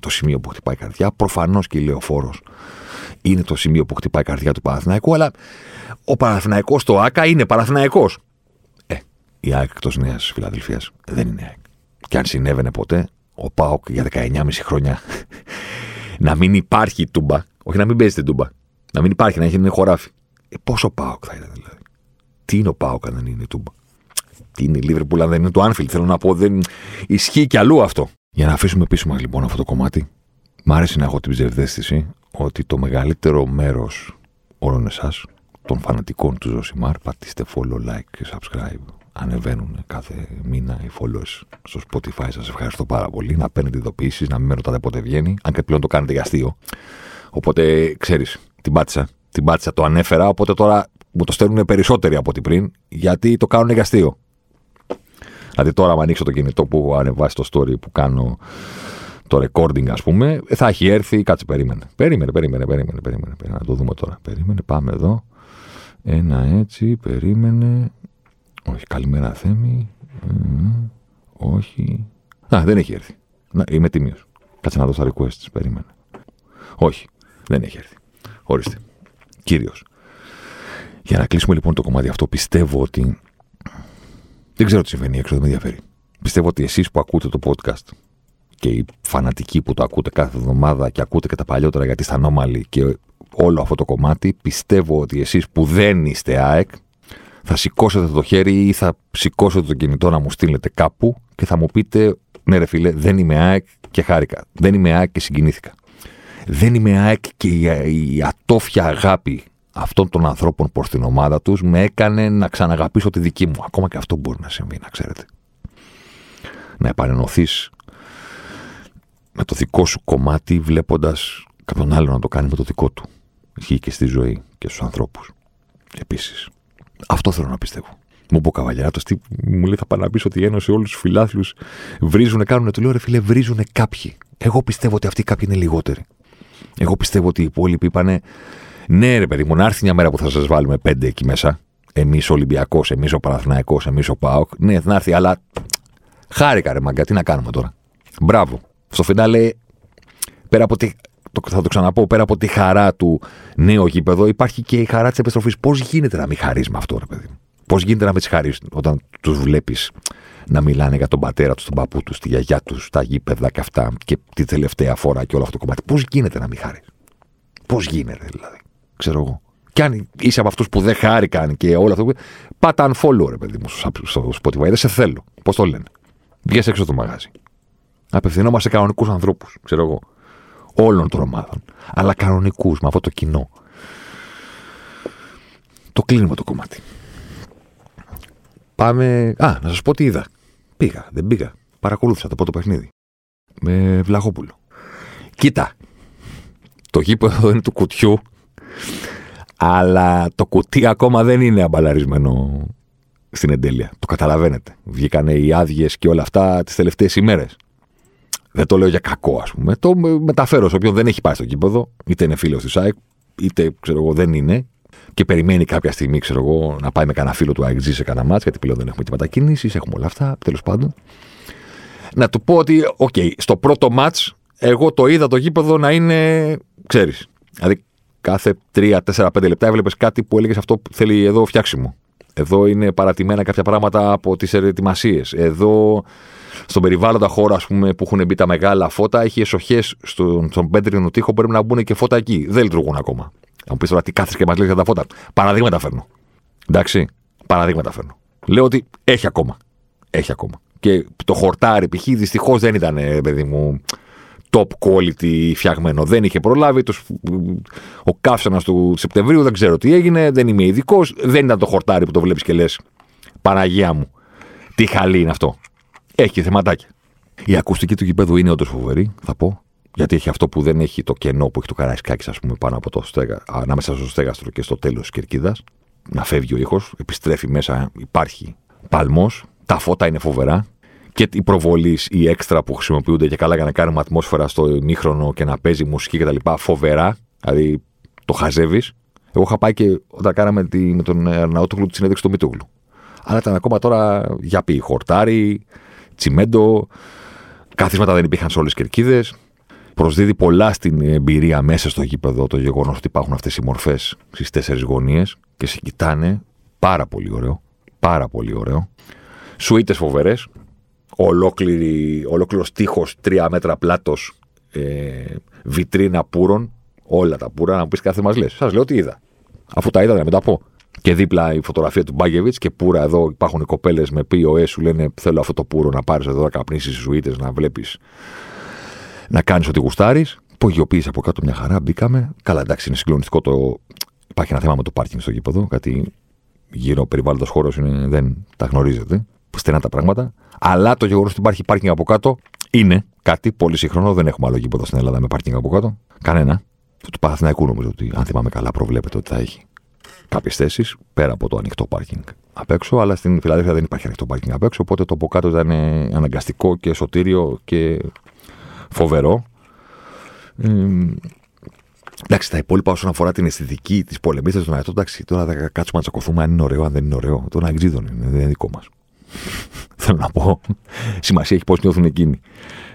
το σημείο που χτυπάει η καρδιά, προφανώς και η Λεωφόρος είναι το σημείο που χτυπάει η καρδιά του Παναθηναϊκού, αλλά ο Παναθηναϊκός στο ΆΚΑ είναι Παναθηναϊκός. Ε, η ΑΕΚ εκτός Νέας Φιλαδελφίας δεν είναι ΑΕΚ. Και αν συνέβαινε ποτέ, ο ΠΑΟΚ για δεκαεννιά και μισό χρόνια να μην υπάρχει Τούμπα, όχι να μην παίζει την Τούμπα, να μην υπάρχει, να έχει ένα χωράφι. Ε, πόσο ΠΑΟΚ θα ήταν δηλαδή? Τι είναι ο ΠΑΟΚ αν δεν είναι η Τούμπα? Τι είναι η Λίβερπουλ αν δεν είναι το Άνφιλντ? Θέλω να πω, δεν ισχύει κι αλλού αυτό. Για να αφήσουμε πίσω μας λοιπόν αυτό το κομμάτι, μ' αρέσει να έχω την ψευδαίσθηση ότι το μεγαλύτερο μέρος όλων εσάς, των φανατικών του Ζωσιμάρ, πατήστε follow, like και subscribe. Ανεβαίνουν κάθε μήνα οι follows στο Spotify. Σας ευχαριστώ πάρα πολύ. Να παίρνετε ειδοποιήσεις, να μην με ρωτάτε πότε βγαίνει, αν και πλέον το κάνετε για αστείο. Οπότε ξέρεις, την πάτησα. Την πάτησα, το ανέφερα. Οπότε τώρα μου το στέλνουν περισσότεροι από ό,τι πριν, γιατί το κάνουν για αστείο. Δηλαδή τώρα, αν ανοίξω το κινητό που έχω ανεβάσει το story που κάνω το recording, ας πούμε, θα έχει έρθει. Κάτσε, περίμενε. Περίμενε, περίμενε, περίμενε. περίμενε. Να το δούμε τώρα. Περίμενε, πάμε εδώ. Ένα έτσι, περίμενε. Όχι, καλημέρα Θέμη. Mm, όχι. Α, δεν έχει έρθει. Να, είμαι τίμιος. Κάτσε να δω στα requests, περίμενε. Όχι, δεν έχει έρθει. Ορίστε. Κύριος. Για να κλείσουμε λοιπόν το κομμάτι αυτό, πιστεύω ότι. Δεν ξέρω τι συμβαίνει έξω, δεν με ενδιαφέρει. Πιστεύω ότι εσείς που ακούτε το podcast και οι φανατικοί που το ακούτε κάθε εβδομάδα και ακούτε και τα παλιότερα γιατί είστε ανώμαλοι και όλο αυτό το κομμάτι, πιστεύω ότι εσείς που δεν είστε ΑΕΚ θα σηκώσετε το χέρι ή θα σηκώσετε το κινητό να μου στείλετε κάπου και θα μου πείτε ναι ρε φίλε, δεν είμαι ΑΕΚ και χάρηκα. Δεν είμαι ΑΕΚ και συγκινήθηκα. Δεν είμαι ΑΕΚ και η ατόφια αγάπη αυτών των ανθρώπων προς την ομάδα τους με έκανε να ξαναγαπήσω τη δική μου. Ακόμα και αυτό μπορεί να συμβεί, να ξέρετε. Να επανενωθείς με το δικό σου κομμάτι βλέποντας κάποιον άλλον να το κάνει με το δικό του. Ισχύει και στη ζωή και στους ανθρώπους. Επίσης. Αυτό θέλω να πιστεύω. Μου είπε ο Καβαλιαράτος, τι μου λέει, θα πάει να πεις ότι η Ένωση όλους τους φιλάθλους βρίζουν, κάνουν. Του λέω ρε φίλε, βρίζουν κάποιοι. Εγώ πιστεύω ότι αυτοί κάποιοι είναι λιγότεροι. Εγώ πιστεύω ότι οι υπόλοιποι είπανε. Ναι, ρε παιδί μου, να έρθει μια μέρα που θα σας βάλουμε πέντε εκεί μέσα. Εμείς ο Ολυμπιακός, εμείς ο Παναθηναϊκός, εμείς ο ΠΑΟΚ. Ναι, θα έρθει, αλλά χάρηκα ρε μάγκα, τι να κάνουμε τώρα. Μπράβο. Στο φινάλε, πέρα από τη... το... θα το ξαναπώ, πέρα από τη χαρά του νέου γήπεδο, υπάρχει και η χαρά της επιστροφής. Πώς γίνεται να μην χαρείς με αυτό, ρε παιδί μου. Πώς γίνεται να μην τις χαρείς όταν τους βλέπεις να μιλάνε για τον πατέρα τους, τον παππού τους, τη γιαγιά τους, τα γήπεδα και αυτά και τη τελευταία φορά και όλο αυτό το κομμάτι. Πώς γίνεται να μην χαρείς. Πώς γίνεται δηλαδή. Ξέρω εγώ. Και αν είσαι από αυτούς που δεν χάρηκαν και όλο αυτό. Πάτα unfollow, ρε παιδί μου, στο Spotify. Δεν σε θέλω. Πώς το λένε. Βγες έξω το μαγάζι. Απευθυνόμαστε κανονικούς ανθρώπους, ξέρω εγώ. Όλων των ομάδων. Αλλά κανονικούς, με αυτό το κοινό. Το κλείνουμε το κομμάτι. Πάμε. Α, να σας πω τι είδα. Πήγα, δεν πήγα. Παρακολούθησα το πρώτο παιχνίδι. Με Βλαχόπουλο. Κοίτα. Το γήπεδο είναι του κουτιού. Αλλά το κουτί ακόμα δεν είναι αμπαλαρισμένο στην εντέλεια. Το καταλαβαίνετε. Βγήκανε οι άδειες και όλα αυτά τις τελευταίες ημέρες. Δεν το λέω για κακό, ας πούμε. Το μεταφέρω σε όποιον δεν έχει πάει στο γήπεδο, είτε είναι φίλος της ΑΕΚ, είτε ξέρω εγώ, δεν είναι. Και περιμένει κάποια στιγμή, ξέρω εγώ, να πάει με κανένα φίλο του ΑΕΚ σε κανένα μάτς, γιατί πλέον δεν έχουμε και μετακινήσεις, έχουμε όλα αυτά. Τέλος πάντων. Να του πω ότι, οκ, okay, στο πρώτο μάτς, εγώ το είδα το γήπεδο να είναι, ξέρεις. Δηλαδή, κάθε τρία, τέσσερα, πέντε λεπτά έβλεπες κάτι που έλεγες αυτό που θέλει εδώ φτιάξιμο. Εδώ είναι παρατημένα κάποια πράγματα από τις ετοιμασίες. Εδώ, στον περιβάλλοντα χώρο, ας πούμε, που έχουν μπει τα μεγάλα φώτα, έχει εσοχές στον, στον πέντρινο τοίχο, πρέπει να μπουν και φώτα εκεί. Δεν λειτουργούν ακόμα. Αν πεις τώρα τι κάθεσαι και μας λες για τα φώτα. Παραδείγματα φέρνω. Εντάξει, παραδείγματα φέρνω. Λέω ότι έχει ακόμα. Έχει ακόμα. Και το χορτάρι, π.χ. δυστυχώς δεν ήταν, παιδί μου, top quality φτιαγμένο. Δεν είχε προλάβει. Τους, ο καύσανας του Σεπτεμβρίου δεν ξέρω τι έγινε. Δεν είμαι ειδικός. Δεν ήταν το χορτάρι που το βλέπεις και λες Παναγία μου, τι χαλί είναι αυτό. Έχει και θεματάκια. Η ακουστική του γηπέδου είναι όντως φοβερή, θα πω. Γιατί έχει αυτό που δεν έχει το κενό που έχει το Καραϊσκάκης, ας πούμε, πάνω από το στέγα, ανάμεσα στο στέγαστρο και στο τέλος της κερκίδας. Να φεύγει ο ήχος, επιστρέφει μέσα, υπάρχει παλμός. Τα φώτα είναι φοβερά. Και οι προβολείς, οι έξτρα που χρησιμοποιούνται και καλά για να κάνουμε ατμόσφαιρα στο ημίχρονο και να παίζει μουσική κτλ. Φοβερά. Δηλαδή το χαζεύεις. Εγώ είχα πάει και όταν κάναμε τη, με τον Αρναούτογλου τη συνέντευξη του Μητόγλου. Αλλά ήταν ακόμα τώρα για πει χορτάρι, τσιμέντο. Καθίσματα δεν υπήρχαν σε όλες τις κερκίδες. Προσδίδει πολλά στην εμπειρία μέσα στο γήπεδο το γεγονός ότι υπάρχουν αυτές οι μορφές στις τέσσερις γωνίες και σε κοιτάνε. Πάρα πολύ ωραίο. Πάρα πολύ ωραίο. Σουίτες φοβερές. Ολόκληρος τείχος, τρία μέτρα πλάτος, ε, βιτρίνα πούρων, όλα τα πουρά. Να μου πεις κάθε μας λες. Σας λέω τι είδα. Αφού τα είδα, να μετά πω. Και δίπλα η φωτογραφία του Μπάγκεβιτς και πουρα εδώ. Υπάρχουν οι κοπέλες με πι ο ες σου λένε: θέλω αυτό το πουρο να πάρεις εδώ, να καπνίσεις τις σουίτες, να βλέπεις, να κάνεις ό,τι γουστάρεις. Υπογειοποίηση από κάτω μια χαρά, μπήκαμε. Καλά, εντάξει, είναι συγκλονιστικό το Υπάρχει ένα θέμα με το πάρκινγκ στο γήπεδο, κάτι γύρω περιβάλλοντας χώρος δεν τα γνωρίζετε. Στενά τα πράγματα. Αλλά το γεγονός ότι υπάρχει πάρκινγκ από κάτω είναι κάτι πολύ σύγχρονο. Δεν έχουμε άλλο γήπεδο στην Ελλάδα με πάρκινγκ από κάτω. Κανένα. Του Παναθηναϊκού νομίζω ότι, αν θυμάμαι καλά, προβλέπεται ότι θα έχει κάποιες θέσεις πέρα από το ανοιχτό πάρκινγκ απ' έξω. Αλλά στην Φιλαδέλφια δεν υπάρχει ανοιχτό πάρκινγκ απ' έξω. Οπότε το από κάτω ήταν αναγκαστικό και σωτήριο και φοβερό. Ε, εντάξει, τα υπόλοιπα όσον αφορά την αισθητική τη πολεμίστρα του Ναϊτό, εντάξει, τώρα θα κάτσουμε να τσακωθούμε αν είναι ωραίο, αν δεν είναι ωραίο. Τώρα αγγλίδων είναι, δεν είναι δικό μας. Θέλω να πω. Σημασία έχει πώς νιώθουν εκείνοι.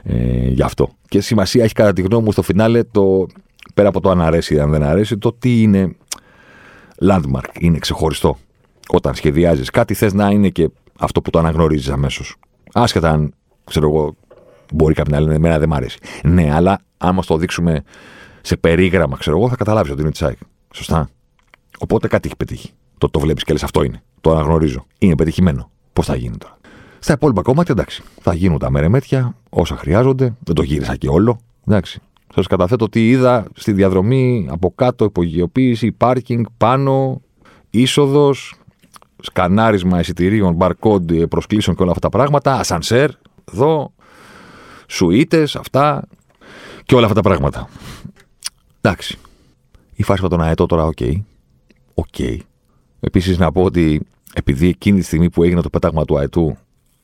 Ε, γι' αυτό. Και σημασία έχει κατά τη γνώμη μου στο φινάλε το. Πέρα από το αν αρέσει ή αν δεν αρέσει, το τι είναι landmark, είναι ξεχωριστό. Όταν σχεδιάζεις κάτι, θες να είναι και αυτό που το αναγνωρίζεις αμέσως. Άσχετα αν, ξέρω εγώ, μπορεί κάποιοι να λένε εμένα δεν μ' αρέσει. Ναι, αλλά άμα το δείξουμε σε περίγραμμα, ξέρω εγώ, θα καταλάβεις ότι είναι τσάικ. Σωστά. Οπότε κάτι έχει πετύχει. Το, το βλέπεις και λες αυτό είναι. Το αναγνωρίζω. Είναι πετυχημένο. Πώς θα γίνει τώρα. Στα υπόλοιπα κόμματα, εντάξει. Θα γίνουν τα μερεμέτια όσα χρειάζονται. Δεν το γύρισα και όλο. Εντάξει. Σας καταθέτω τι είδα στη διαδρομή από κάτω, υπογειοποίηση, πάρκινγκ, πάνω, είσοδος, σκανάρισμα εισιτηρίων, barcode προσκλήσεων και όλα αυτά τα πράγματα, ασανσέρ, εδώ, σουίτες, αυτά και όλα αυτά τα πράγματα. Εντάξει. Η φάση με τον αετό τώρα, οκ. Okay. Οκ. Okay. Επίσης να πω ότι επειδή εκείνη τη στιγμή που έγινε το πέταγμα του αετού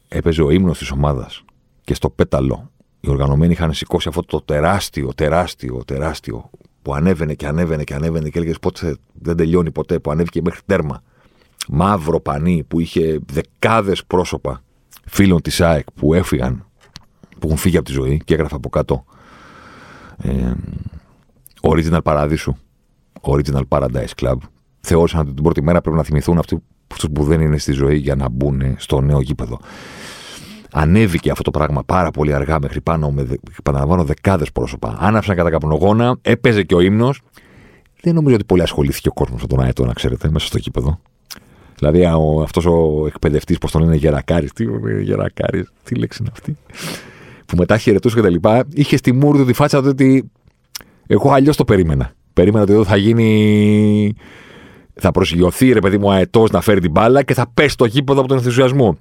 έπαιζε ο ύμνος της ομάδας και στο πέταλο οι οργανωμένοι είχαν σηκώσει αυτό το τεράστιο, τεράστιο, τεράστιο που ανέβαινε και ανέβαινε και ανέβαινε και έλεγες πότε δεν τελειώνει ποτέ, που ανέβηκε μέχρι τέρμα. Μαύρο πανί που είχε δεκάδες πρόσωπα φίλων της ΑΕΚ που έφυγαν, που έχουν φύγει από τη ζωή και έγραφε από κάτω ε, Original Παραδείσου, Original Paradise Club. Θεώρησαν ότι την πρώτη μέρα πρέπει να θυμηθούν αυτούς που δεν είναι στη ζωή για να μπουν στο νέο γήπεδο. Ανέβηκε αυτό το πράγμα πάρα πολύ αργά μέχρι πάνω, με επαναλαμβάνω δεκάδες πρόσωπα. Άναψαν κατά καπνογόνα, έπαιζε και ο ύμνος. Δεν νομίζω ότι πολύ ασχολήθηκε ο κόσμος με τον αετό, να ξέρετε, μέσα στο κήπεδο. Δηλαδή, αυτός ο εκπαιδευτής, πώς τον λένε, Γερακάρης, τι, Γερακάρης, τι λέξη είναι αυτή, που μετά χαιρετούσε και τα λοιπά, είχε στη μούρη του τη φάτσα ότι εγώ αλλιώς το περίμενα. Περίμενα ότι εδώ θα γίνει. Θα προσγειωθεί, ρε παιδί μου, ο αετός να φέρει την μπάλα και θα πέσει το γήπεδο από τον ενθουσιασμό.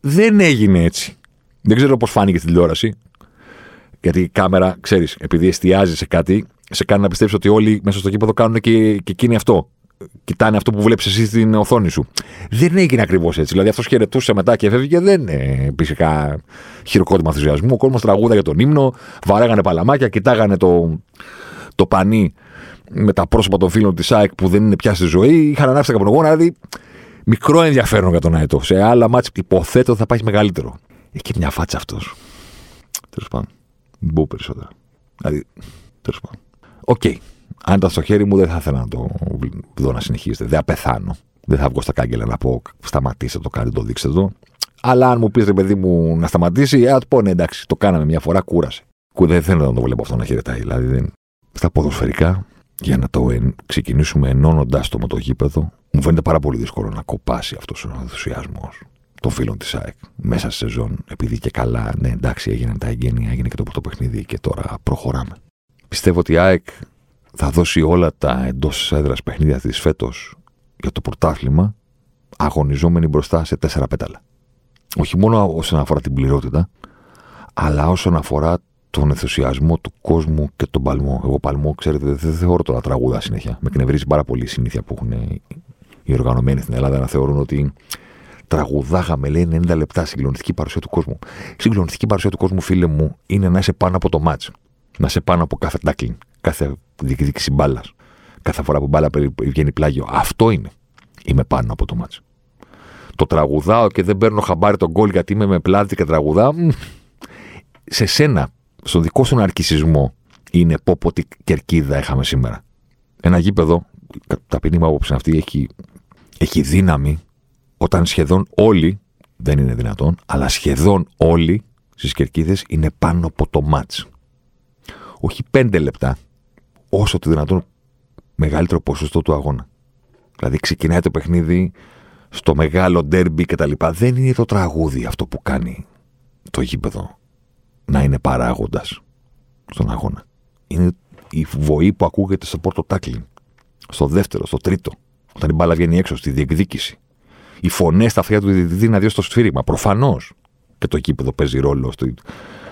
Δεν έγινε έτσι. Δεν ξέρω πώς φάνηκε στην τηλεόραση. Γιατί η κάμερα, ξέρεις, επειδή εστιάζει σε κάτι, σε κάνει να πιστέψεις ότι όλοι μέσα στο κήπεδο κάνουν και, και εκείνοι αυτό. Κοιτάνε αυτό που βλέπεις εσύ στην οθόνη σου. Δεν έγινε ακριβώς έτσι. Δηλαδή αυτός χαιρετούσε μετά και έφευγε. Δεν υπήρχε χειροκρότημα ενθουσιασμού. Ο κόσμος τραγούδαγε τον ύμνο, βαράγανε παλαμάκια, κοιτάγανε το, το πανί με τα πρόσωπα των φίλων της ΑΕΚ που δεν είναι πια στη ζωή. Είχαν ανάψει τα καπνογόνα, δηλαδή. Μικρό ενδιαφέρον για τον αετό. Σε άλλα μάτς υποθέτω θα πάει μεγαλύτερο. Εκεί μια φάτσα αυτός. Τέλος πάντων. Μπού περισσότερα. Δηλαδή, τέλος πάντων. Οκ. Okay. Αν ήταν στο χέρι μου, δεν θα ήθελα να το δω να συνεχίζετε. Δεν θα πεθάνω. Δεν θα βγω στα κάγκελα να πω σταματήστε το, κάντε το, δείξτε το. Αλλά αν μου πεις ρε παιδί μου να σταματήσει, θα του πω ναι, εντάξει, το κάναμε μια φορά, κούρασε. Δεν θέλω να το βλέπω αυτό να χαιρετάει. Δηλαδή, δεν... Στα ποδοσφαιρικά, για να το εν... ξεκινήσουμε ενώνοντας το με το γήπεδο. Μου φαίνεται πάρα πολύ δύσκολο να κοπάσει αυτός ο ενθουσιασμός των φίλων της ΑΕΚ μέσα στη σεζόν, επειδή και καλά, ναι, εντάξει, έγιναν τα εγγένεια, έγινε και το πρώτο παιχνίδι και τώρα προχωράμε. Πιστεύω ότι η ΑΕΚ θα δώσει όλα τα εντός έδρας παιχνίδια της φέτος για το πρωτάθλημα, αγωνιζόμενοι μπροστά σε τέσσερα πέταλα. Όχι μόνο όσον αφορά την πληρότητα, αλλά όσον αφορά τον ενθουσιασμό του κόσμου και τον παλμό. Εγώ παλμό, ξέρετε, δεν θεωρώ τώρα τραγούδα συνέχεια. Με εκνευρίζει πάρα πολύ η συνήθεια που έχουν οι οργανωμένοι στην Ελλάδα να θεωρούν ότι τραγουδάγαμε, λέει, ενενήντα λεπτά συγκλονιστική παρουσία του κόσμου. Συγκλονιστική παρουσία του κόσμου, φίλε μου, είναι να είσαι πάνω από το μάτς. Να είσαι πάνω από κάθε τάκλιν, κάθε διεκδίκηση μπάλα. Κάθε φορά που μπάλα βγαίνει πλάγιο. Αυτό είναι. Είμαι πάνω από το μάτς. Το τραγουδάω και δεν παίρνω χαμπάρι τον γκολ γιατί είμαι με πλάτη και τραγουδάω. Σε σένα, στον δικό σου ναρκισισμό, είναι πόπο τι κερκίδα είχαμε σήμερα. Ένα γήπεδο, ταπεινή μου άποψη αυτή, έχει. Έχει δύναμη όταν σχεδόν όλοι, δεν είναι δυνατόν, αλλά σχεδόν όλοι στις κερκίδες είναι πάνω από το μάτς. Όχι πέντε λεπτά, όσο το δυνατόν μεγαλύτερο ποσοστό του αγώνα. Δηλαδή ξεκινάει το παιχνίδι στο μεγάλο ντέρμπι κτλ. Δεν είναι το τραγούδι αυτό που κάνει το γήπεδο να είναι παράγοντας στον αγώνα. Είναι η βοή που ακούγεται στο πρώτο τάκλιν. στο δεύτερο, στο τρίτο, όταν η μπάλα βγαίνει έξω, στη διεκδίκηση. Οι φωνές στα αυτιά του διαιτητή να δει στο σφύριγμα. Προφανώς και το γήπεδο παίζει ρόλο στη,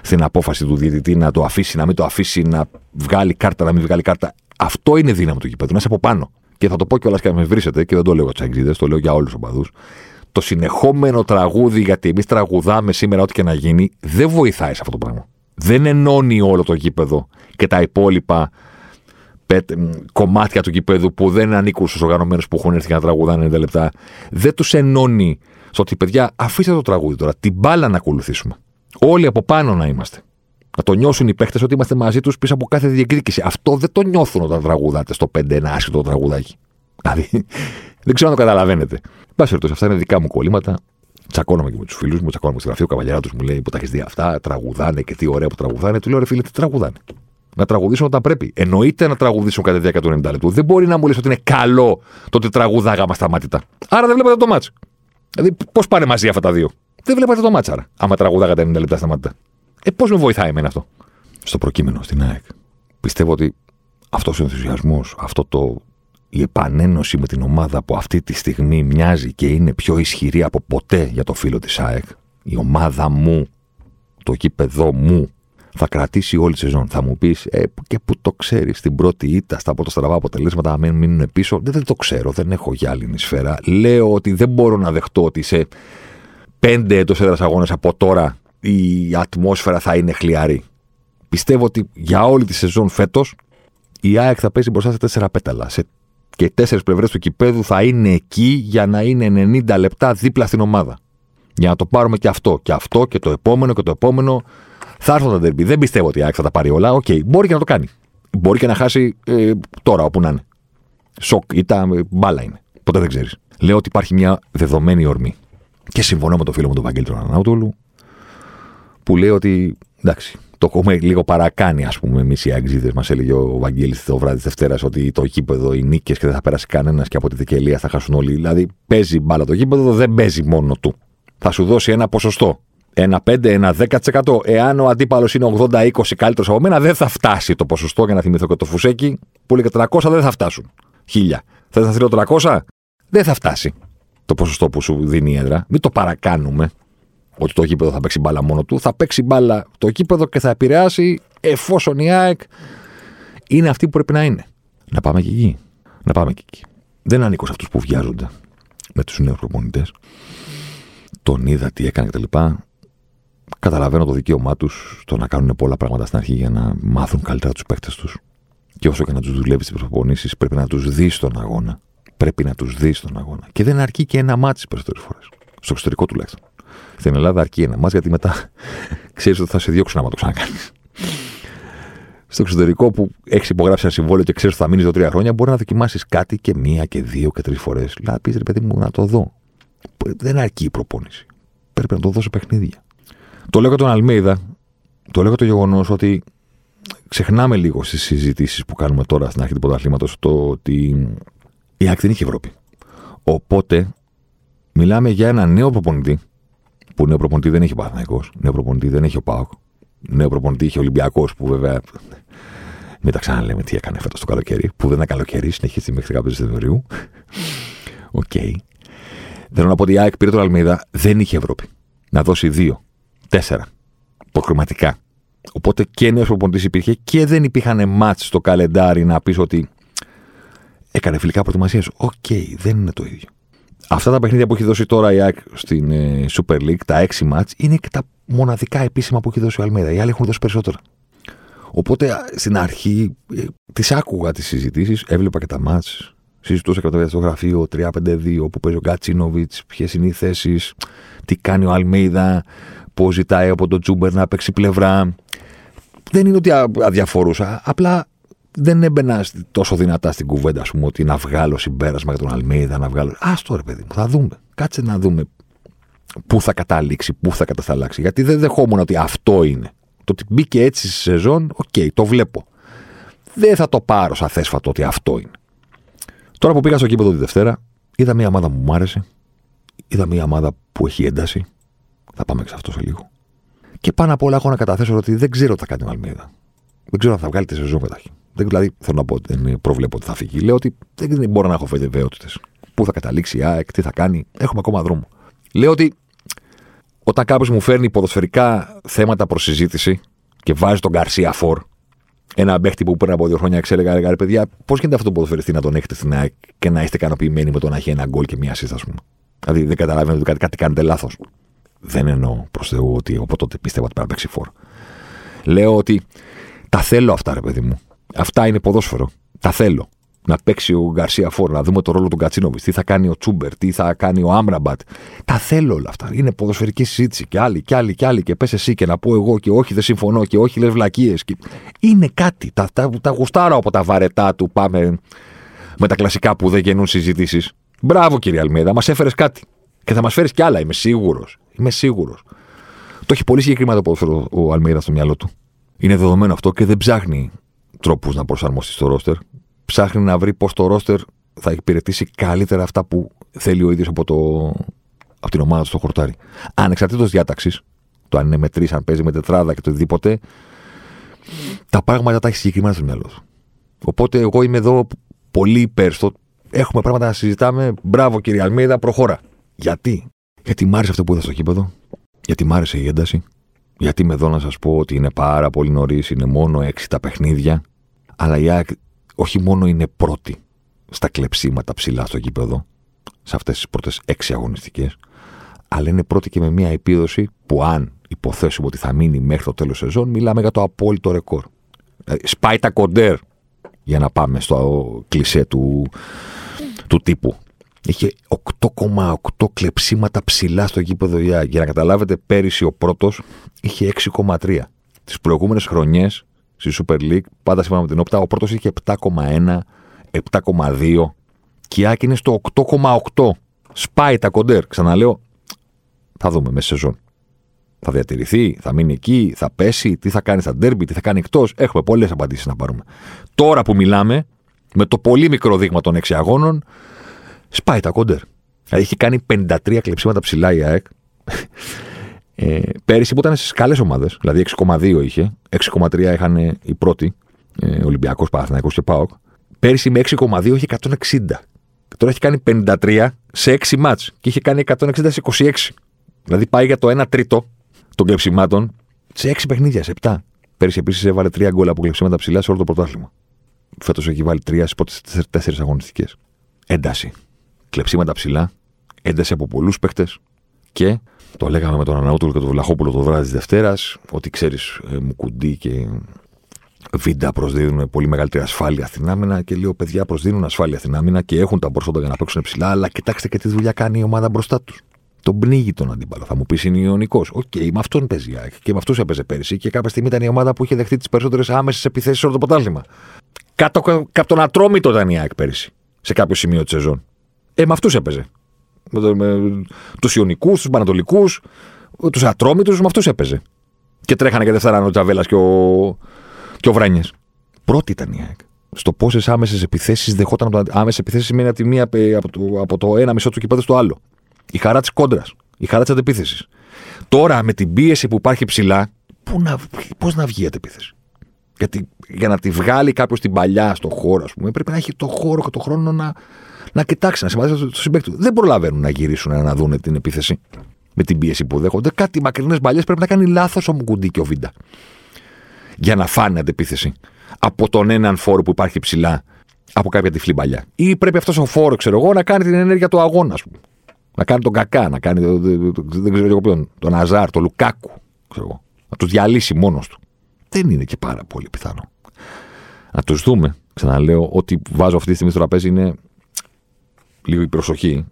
στην απόφαση του διαιτητή να το αφήσει, να μην το αφήσει, να βγάλει κάρτα, να μην βγάλει κάρτα. Αυτό είναι δύναμη του γήπεδου, να είσαι από πάνω. Και θα το πω κιόλας και να με βρίσετε, και δεν το λέω για τους αγγλίδες, το λέω για όλους τους οπαδούς. Το συνεχόμενο τραγούδι, γιατί εμείς τραγουδάμε σήμερα ό,τι και να γίνει, δεν βοηθάει σε αυτό το πράγμα. Δεν ενώνει όλο το γήπεδο και τα υπόλοιπα κομμάτια του γηπέδου που δεν ανήκουν στους οργανωμένους που έχουν έρθει για να τραγουδάνε ενενήντα λεπτά. Δεν τους ενώνει στο ότι, παιδιά, αφήστε το τραγούδι τώρα, την μπάλα να ακολουθήσουμε. Όλοι από πάνω να είμαστε. Να το νιώσουν οι παίχτες ότι είμαστε μαζί τους πίσω από κάθε διεκδίκηση. Αυτό δεν το νιώθουν όταν τραγουδάτε στο πέντε ένα άσχετο το τραγουδάκι. Δηλαδή, δεν ξέρω αν το καταλαβαίνετε. Πάση περιπτώσει, αυτά είναι δικά μου κολλήματα. Τσακώνομαι και με τους φίλους μου, τσακώνομαι στη γραφή. Ο καβαλιαράτος μου λέει: που τα έχεις δει αυτά, τραγουδάνε και τι ωραία που τραγουδάνε. Του λέω: ρε φίλε, τι τραγουδάνε. Να τραγουδήσουν όταν πρέπει. Εννοείται να τραγουδήσουν κατά τη διάρκεια των ενενήντα λεπτών. Δεν μπορεί να μου λες ότι είναι καλό το ότι τραγουδάγαμε σταμάτητα. Άρα δεν βλέπατε το μάτς. Δηλαδή, πώς πάνε μαζί αυτά τα δύο. Δεν βλέπατε το μάτς, άρα. Άμα τραγουδάγατε ενενήντα λεπτά σταμάτητα. Ε, πώς με βοηθάει εμένα αυτό. Στο προκείμενο, στην ΑΕΚ, πιστεύω ότι αυτός ο ενθουσιασμός, αυτό το. Η επανένωση με την ομάδα που αυτή τη στιγμή μοιάζει και είναι πιο ισχυρή από ποτέ για το φίλο της ΑΕΚ, η ομάδα μου, το γήπεδό μου, θα κρατήσει όλη τη σεζόν. Θα μου πεις, ε, και πού το ξέρεις, την πρώτη ήττα, στα πρώτα στραβά αποτελέσματα, να μην μείνουν πίσω. Δεν, δεν το ξέρω, δεν έχω γυάλινη σφαίρα. Λέω ότι δεν μπορώ να δεχτώ ότι σε πέντε εντός έδρας αγώνες από τώρα η ατμόσφαιρα θα είναι χλιαρή. Πιστεύω ότι για όλη τη σεζόν φέτος η ΑΕΚ θα παίζει μπροστά σε τέσσερα πέταλα. Σε Και οι τέσσερις πλευρές του γηπέδου θα είναι εκεί για να είναι ενενήντα λεπτά δίπλα στην ομάδα. Για να το πάρουμε και αυτό, και αυτό, και το επόμενο, και το επόμενο. Θα έρθουν τα ντερμπι. Δεν πιστεύω ότι η ΑΕΚ θα τα πάρει όλα. Οκ, okay, μπορεί και να το κάνει. Μπορεί και να χάσει ε, τώρα, όπου να είναι. Σοκ, ήττα, μπάλα είναι. Ποτέ δεν ξέρεις. Λέω ότι υπάρχει μια δεδομένη ορμή. Και συμφωνώ με τον φίλο μου τον Βαγγέλη τον Ανάουτολου, που λέει ότι εντάξει. Το έχουμε λίγο παρακάνει, ας πούμε, εμείς οι αγγλίδες. Μας έλεγε ο Βαγγέλης το βράδυ της Δευτέρας ότι το γήπεδο, οι νίκες και δεν θα πέρασει κανένας και από τη δικαιλία θα χάσουν όλοι. Δηλαδή, παίζει μπάλα το γήπεδο, δεν παίζει μόνο του. Θα σου δώσει ένα ποσοστό. Ένα πέντε, ένα δέκα τοις εκατό. Εάν ο αντίπαλος είναι ογδόντα είκοσι καλύτερος από μένα, δεν θα φτάσει το ποσοστό. Για να θυμηθώ και το Φουσέκι, που λέει τριακόσια δεν θα φτάσουν. χίλια. Θα σα θέλω τριακόσια, δεν θα φτάσει το ποσοστό που σου δίνει η έδρα. Μην το παρακάνουμε. Ότι το γήπεδο θα παίξει μπάλα μόνο του, θα παίξει μπάλα το γήπεδο και θα επηρεάσει εφόσον η ΑΕΚ είναι αυτή που πρέπει να είναι. Να πάμε και εκεί. Να πάμε και εκεί. Δεν ανήκω σε αυτούς που βιάζονται με τους νέους προπονητές. Τον είδα τι έκανε κτλ. Καταλαβαίνω το δικαίωμά τους το να κάνουν πολλά πράγματα στην αρχή για να μάθουν καλύτερα τους παίκτες τους. Και όσο και να τους δουλεύεις στις προπονήσεις, πρέπει να τους δεις στον αγώνα. Πρέπει να τους δεις στον αγώνα. Και δεν αρκεί και ένα μάτι περισσότερες φορές. Στο εξωτερικό τουλάχιστον. Στην Ελλάδα αρκεί ένα μάτς, γιατί μετά ξέρεις ότι θα σε διώξουν άμα το ξανακάνεις. Στο εξωτερικό που έχεις υπογράψει ένα συμβόλαιο και ξέρεις ότι θα μείνεις δύο τρία χρόνια, μπορεί να δοκιμάσεις κάτι και μία και δύο και τρεις φορές. Να πεις, ρε παιδί μου, να το δω. Δεν αρκεί η προπόνηση. Πρέπει να το δω σε παιχνίδια. Το λέω για τον Αλμέιδα. Το λέω για το γεγονός ότι ξεχνάμε λίγο στις συζητήσεις που κάνουμε τώρα στην αρχή του πρωταθλήματος το ότι η ΑΕΚ δεν είχε Ευρώπη. Οπότε μιλάμε για ένα νέο προπονητή. Που νέο προπονητή δεν έχει ο Παναθηναϊκός, νέο προπονητή δεν έχει ο ΠΑΟΚ, νέο προπονητή είχε ο Ολυμπιακός που βέβαια. Μην τα ξαναλέμε τι έκανε φέτος το καλοκαίρι, που δεν ήταν καλοκαίρι, συνεχίστηκε μέχρι δεκαπέντε Σεπτεμβρίου. Οκ. Okay. Θέλω να πω ότι η ΑΕΚ πήρε τον Αλμέιδα, δεν είχε Ευρώπη. Να δώσει δύο, τέσσερα, προκριματικά. Οπότε και νέο προπονητή υπήρχε και δεν υπήρχαν μάτς στο καλεντάρι να πει ότι έκανε φιλικά προετοιμασίες. Οκ, okay, δεν είναι το ίδιο. Αυτά τα παιχνίδια που έχει δώσει τώρα η ΑΕΚ στην ε, Super League, τα έξι μάτς, είναι και τα μοναδικά επίσημα που έχει δώσει ο Αλμέιδα. Οι άλλοι έχουν δώσει περισσότερα. Οπότε στην αρχή ε, τις άκουγα τις συζητήσεις, έβλεπα και τα μάτς. Συζητούσα και το γραφείο τρία πέντε δύο που παίζει ο Γκατσίνοβιτς, ποιες είναι οι θέσεις, τι κάνει ο Αλμέιδα, πώς ζητάει από τον Τζούμπερ να παίξει πλευρά. Δεν είναι ότι αδιαφορούσα, απλά. Δεν έμπαινα τόσο δυνατά στην κουβέντα, ας πούμε, ότι να βγάλω συμπέρασμα για τον Αλμέιδα, να βγάλω. Άστο ρε παιδί μου, θα δούμε. Κάτσε να δούμε πού θα καταλήξει, πού θα κατασταλάξει. Γιατί δεν δεχόμουν ότι αυτό είναι. Το ότι μπήκε έτσι στη σεζόν, οκ, okay, το βλέπω. Δεν θα το πάρω σαν θέσφατο ότι αυτό είναι. Τώρα που πήγα στο κήπεδο τη Δευτέρα, είδα μια ομάδα που μου άρεσε. Είδα μια ομάδα που έχει ένταση. Θα πάμε εξ' αυτό σε λίγο. Και πάνω απ' όλα έχω να καταθέσω ότι δεν ξέρω τι θα κάνει ο Αλμέιδα. Δεν ξέρω αν θα βγάλει τη σεζόν καταρχήν. Δηλαδή, θέλω να πω ότι δεν προβλέπω ότι θα φύγει. Λέω ότι δεν μπορώ να έχω βεβαιότητες. Πού θα καταλήξει η ΑΕΚ, τι θα κάνει. Έχουμε ακόμα δρόμο. Λέω ότι όταν κάποιος μου φέρνει ποδοσφαιρικά θέματα προς συζήτηση και βάζει τον Γκαρσία Φορ, ένα παίχτη που πριν από δύο χρόνια εξέλεγα, ρε παιδιά, πώς γίνεται αυτό το ποδοσφαιριστή να τον έχετε στην ΑΕΚ και να είστε ικανοποιημένοι με το να έχει ένα γκολ και μία σύσταση, α πούμε. Δηλαδή, δεν καταλαβαίνετε ότι κάτι, κάτι κάνετε λάθος. Δεν εννοώ προς Θεού ότι από τότε πίστευα ότι πρέπει να παίξει Φορ. Λέω ότι τα θέλω αυτά, ρε παιδί μου. Αυτά είναι ποδόσφαιρο. Τα θέλω. Να παίξει ο Γκαρσία Φορ, να δούμε το ρόλο του Κατσίνοβιτς, τι θα κάνει ο Τσούμπερ, τι θα κάνει ο Άμραμπατ. Τα θέλω όλα αυτά. Είναι ποδοσφαιρική συζήτηση. Και άλλοι, και άλλοι, και άλλοι. Και πες εσύ και να πω εγώ. Και όχι, δεν συμφωνώ. Και όχι, λες βλακίες. Και... είναι κάτι. Τα, τα, τα γουστάρω από τα βαρετά του. Πάμε με τα κλασικά που δεν γεννούν συζητήσεις. Μπράβο, κύριε Αλμέιδα, μας έφερες κάτι. Και θα μας φέρεις κι άλλα. Είμαι σίγουρος. Είμαι σίγουρος. Το έχει πολύ συγκεκριμένο το ποδόσφαιρο ο Αλμέιδα στο μυαλό του. Είναι δεδομένο αυτό και δεν ψάχνει τρόπους να προσαρμοστεί στο ρόστερ. Ψάχνει να βρει πώς το ρόστερ θα υπηρετήσει καλύτερα αυτά που θέλει ο ίδιος από, το... από την ομάδα του στο χορτάρι. Ανεξαρτήτως διάταξης, το αν είναι με τρεις, αν παίζει με τετράδα και το οτιδήποτε, τα πράγματα τα έχει συγκεκριμένα στο μυαλό του. Οπότε εγώ είμαι εδώ πολύ υπέρ στο. Έχουμε πράγματα να συζητάμε. Μπράβο, κύριε Αλμέιδα, προχώρα. Γιατί? Γιατί μ' άρεσε αυτό που είδα στο γήπεδο, γιατί μ' άρεσε η ένταση, γιατί είμαι εδώ να σας πω ότι είναι πάρα πολύ νωρίς, είναι μόνο έξι τα παιχνίδια, αλλά η ΑΕΚ όχι μόνο είναι πρώτη στα κλεψίματα ψηλά στο γήπεδο, σε αυτές τις πρώτες έξι αγωνιστικές, αλλά είναι πρώτη και με μια επίδοση που, αν υποθέσουμε ότι θα μείνει μέχρι το τέλος σεζόν, μιλάμε για το απόλυτο ρεκόρ. Σπάει τα κοντέρ, για να πάμε στο κλισέ του, του τύπου. Είχε οκτώ κόμμα οκτώ κλεψίματα ψηλά στο γήπεδο η ΑΕΚ. Για να καταλάβετε, πέρυσι ο πρώτος είχε έξι κόμμα τρία. Τις προηγούμενες χρονιές στη Super League, πάντα σύμφωνα με την όπτα, ο πρώτος είχε επτά κόμμα ένα, επτά κόμμα δύο και η ΑΕΚ είναι στο οκτώ κόμμα οκτώ. Σπάει τα κοντέρ. Ξαναλέω, θα δούμε μέσα σεζόν. Θα διατηρηθεί, θα μείνει εκεί, θα πέσει, τι θα κάνει στα ντέρμπι, τι θα κάνει εκτός. Έχουμε πολλές απαντήσεις να πάρουμε. Τώρα που μιλάμε, με το πολύ μικρό δείγμα των έξι αγώνων, σπάει τα κόντερ. Δηλαδή είχε κάνει πενήντα τρία κλεψίματα ψηλά η ΑΕΚ. Ε, πέρυσι που ήταν στις καλές ομάδες, δηλαδή έξι κόμμα δύο είχε, έξι κόμμα τρία είχαν οι πρώτοι, ε, Ολυμπιακός, Παναθηναϊκός και ΠΑΟΚ. Πέρυσι με έξι κόμμα δύο είχε εκατόν εξήντα. Και τώρα έχει κάνει πενήντα τρία σε έξι μάτς και είχε κάνει εκατόν εξήντα σε είκοσι έξι. Δηλαδή πάει για το ένα τρίτο των κλεψιμάτων σε έξι παιχνίδια, σε επτά. Πέρυσι επίσης έβαλε τρία γκολ από κλεψίματα ψηλά σε όλο το πρωτάθλημα. Φέτος έχει βάλει τρία στις πρώτες τέσσερις αγωνιστικές. Ένταση. Κλεψίματα ψηλά, ένταση από πολλούς παίχτες και το λέγαμε με τον Αναούτογλου και τον Βλαχόπουλο το βράδυ της Δευτέρας ότι, ξέρεις, ε, Μουκουντή και Βίντα προσδίδουν πολύ μεγαλύτερη ασφάλεια στην άμυνα και λέω, παιδιά, προσδίδουν ασφάλεια στην άμυνα και έχουν τα προσόντα για να παίξουν ψηλά, αλλά κοιτάξτε και τι δουλειά κάνει η ομάδα μπροστά τους. Τον πνίγει τον αντίπαλο. Θα μου πεις, είναι Ιωνικός. Οκ, okay, με αυτόν παίζει και με αυτούς έπαιζε πέρυσι και κάποια στιγμή ήταν η ομάδα που είχε δεχτεί τις περισσότερες άμεσες επιθέσεις σε όλο το πρωτάθλημα. Κάτω από τον Ατρόμητο ήταν η ΑΕΚ πέρυσι, σε κάποιο σημείο της σεζόν. Ε, με αυτούς έπαιζε. Με, το, με τους Ιωνικούς, τους Πανατολικούς, τους Ατρόμητους, με αυτούς έπαιζε. Και τρέχανε και δευτεράνε ο Τζαβέλας και ο, και ο Βράνιες. Πρώτη ήταν η ΑΕΚ. Στο πόσες άμεσες επιθέσεις δεχόταν από το. Άμεσες επιθέσεις σημαίνει από, τη μία, από, το, από το ένα μισό του κυπέδου στο άλλο. Η χαρά της κόντρας. Η χαρά της αντεπίθεσης. Τώρα με την πίεση που υπάρχει ψηλά, πώς να βγει η αντεπίθεση. Γιατί για να τη βγάλει κάποιος την παλιά στον χώρο, ας πούμε, πρέπει να έχει το χώρο και το χρόνο να. Να κοιτάξει, να συμμετάσχει στο συμπέκτη του. Δεν προλαβαίνουν να γυρίσουν να δουν την επίθεση με την πίεση που δέχονται. Κάτι μακρινές μπαλιές πρέπει να κάνει λάθος ο Μουκουντή και ο Βίντα. Για να φάνε αντεπίθεση από τον έναν φόρο που υπάρχει ψηλά από κάποια τυφλή μπαλιά. Ή πρέπει αυτός ο φόρο, ξέρω εγώ, να κάνει την ενέργεια του αγώνα, ας πούμε. Να κάνει τον Κακά, να κάνει το, το, το, δεν ξέρω ποιον, τον Αζάρ, τον Λουκάκου. Ξέρω εγώ. Να τους διαλύσει μόνος του. Δεν είναι και πάρα πολύ πιθανό. Να τους δούμε. Ξαναλέω, ό,τι βάζω αυτή τη στιγμή στο τραπέζι είναι. Λίγο η προσοχή,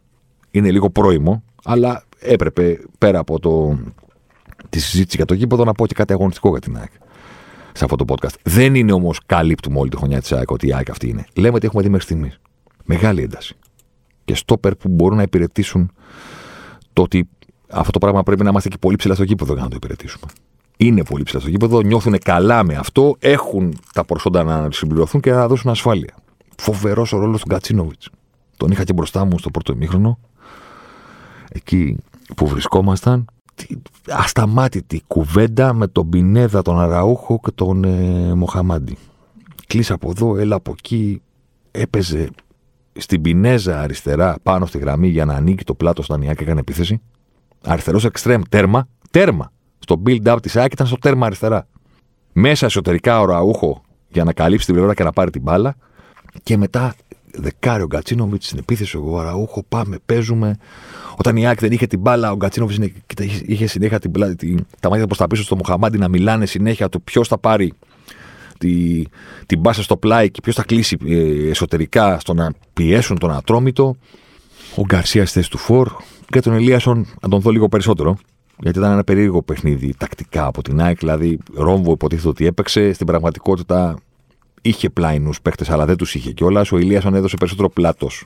είναι λίγο πρόημο, αλλά έπρεπε πέρα από το... τη συζήτηση για το γήπεδο να πω και κάτι αγωνιστικό για την ΑΕΚ σε αυτό το podcast. Δεν είναι όμως καλύπτουμε όλη τη χρονιά της ΑΕΚ ότι η ΑΕΚ αυτή είναι. Λέμε ότι έχουμε δει μέχρι στιγμής. Μεγάλη ένταση. Και στόπερ που μπορούν να υπηρετήσουν το ότι αυτό το πράγμα πρέπει να είμαστε και πολύ ψηλά στο γήπεδο για να το υπηρετήσουμε. Είναι πολύ ψηλά στο γήπεδο, νιώθουν καλά με αυτό, έχουν τα προσόντα να συμπληρωθούν και να δώσουν ασφάλεια. Φοβερός ο ρόλος του Γκατσίνοβιτς. Τον είχα και μπροστά μου στο πρώτο ημίχρονο, εκεί που βρισκόμασταν. ασταμάτητη κουβέντα με τον Πινέδα, τον Αραούχο και τον ε, Μοχαμάντι. Κλείσα από εδώ, έλα από εκεί. Έπαιζε στην Πινέζα αριστερά πάνω στη γραμμή για να ανοίγει το πλάτο στον Ανιάκη, έκανε επίθεση. Αριστερός εξτρέμ, τέρμα, τέρμα. Στο build-up της Άκη ήταν στο τέρμα αριστερά. Μέσα εσωτερικά ο Ραούχο για να καλύψει την πλευρά και να πάρει την μπάλα. Και μετά δεκάρι ο Γκατσίνοβιτς στην επίθεση. Ο Ραούχο, πάμε, παίζουμε. Όταν η Άκη δεν είχε την μπάλα, ο Γκατσίνοβιτς είχε συνέχεια την πλάτη, την, τα μάτια προς τα πίσω στο Μοχαμάντι να μιλάνε συνέχεια του ποιος θα πάρει τη, την μπάσα στο πλάι και ποιος θα κλείσει εσωτερικά στο να πιέσουν τον Ατρόμητο. Ο Γκαρσία στη θέση του φορ. Και τον Ηλίασον να τον δω λίγο περισσότερο. Γιατί ήταν ένα περίεργο παιχνίδι τακτικά από την ΑΕΚ. Δηλαδή, ρόμβο υποτίθεται ότι έπαιξε. Στην πραγματικότητα είχε πλάινους παίχτες, αλλά δεν τους είχε κιόλας. Ο Ηλίασον έδωσε περισσότερο πλάτος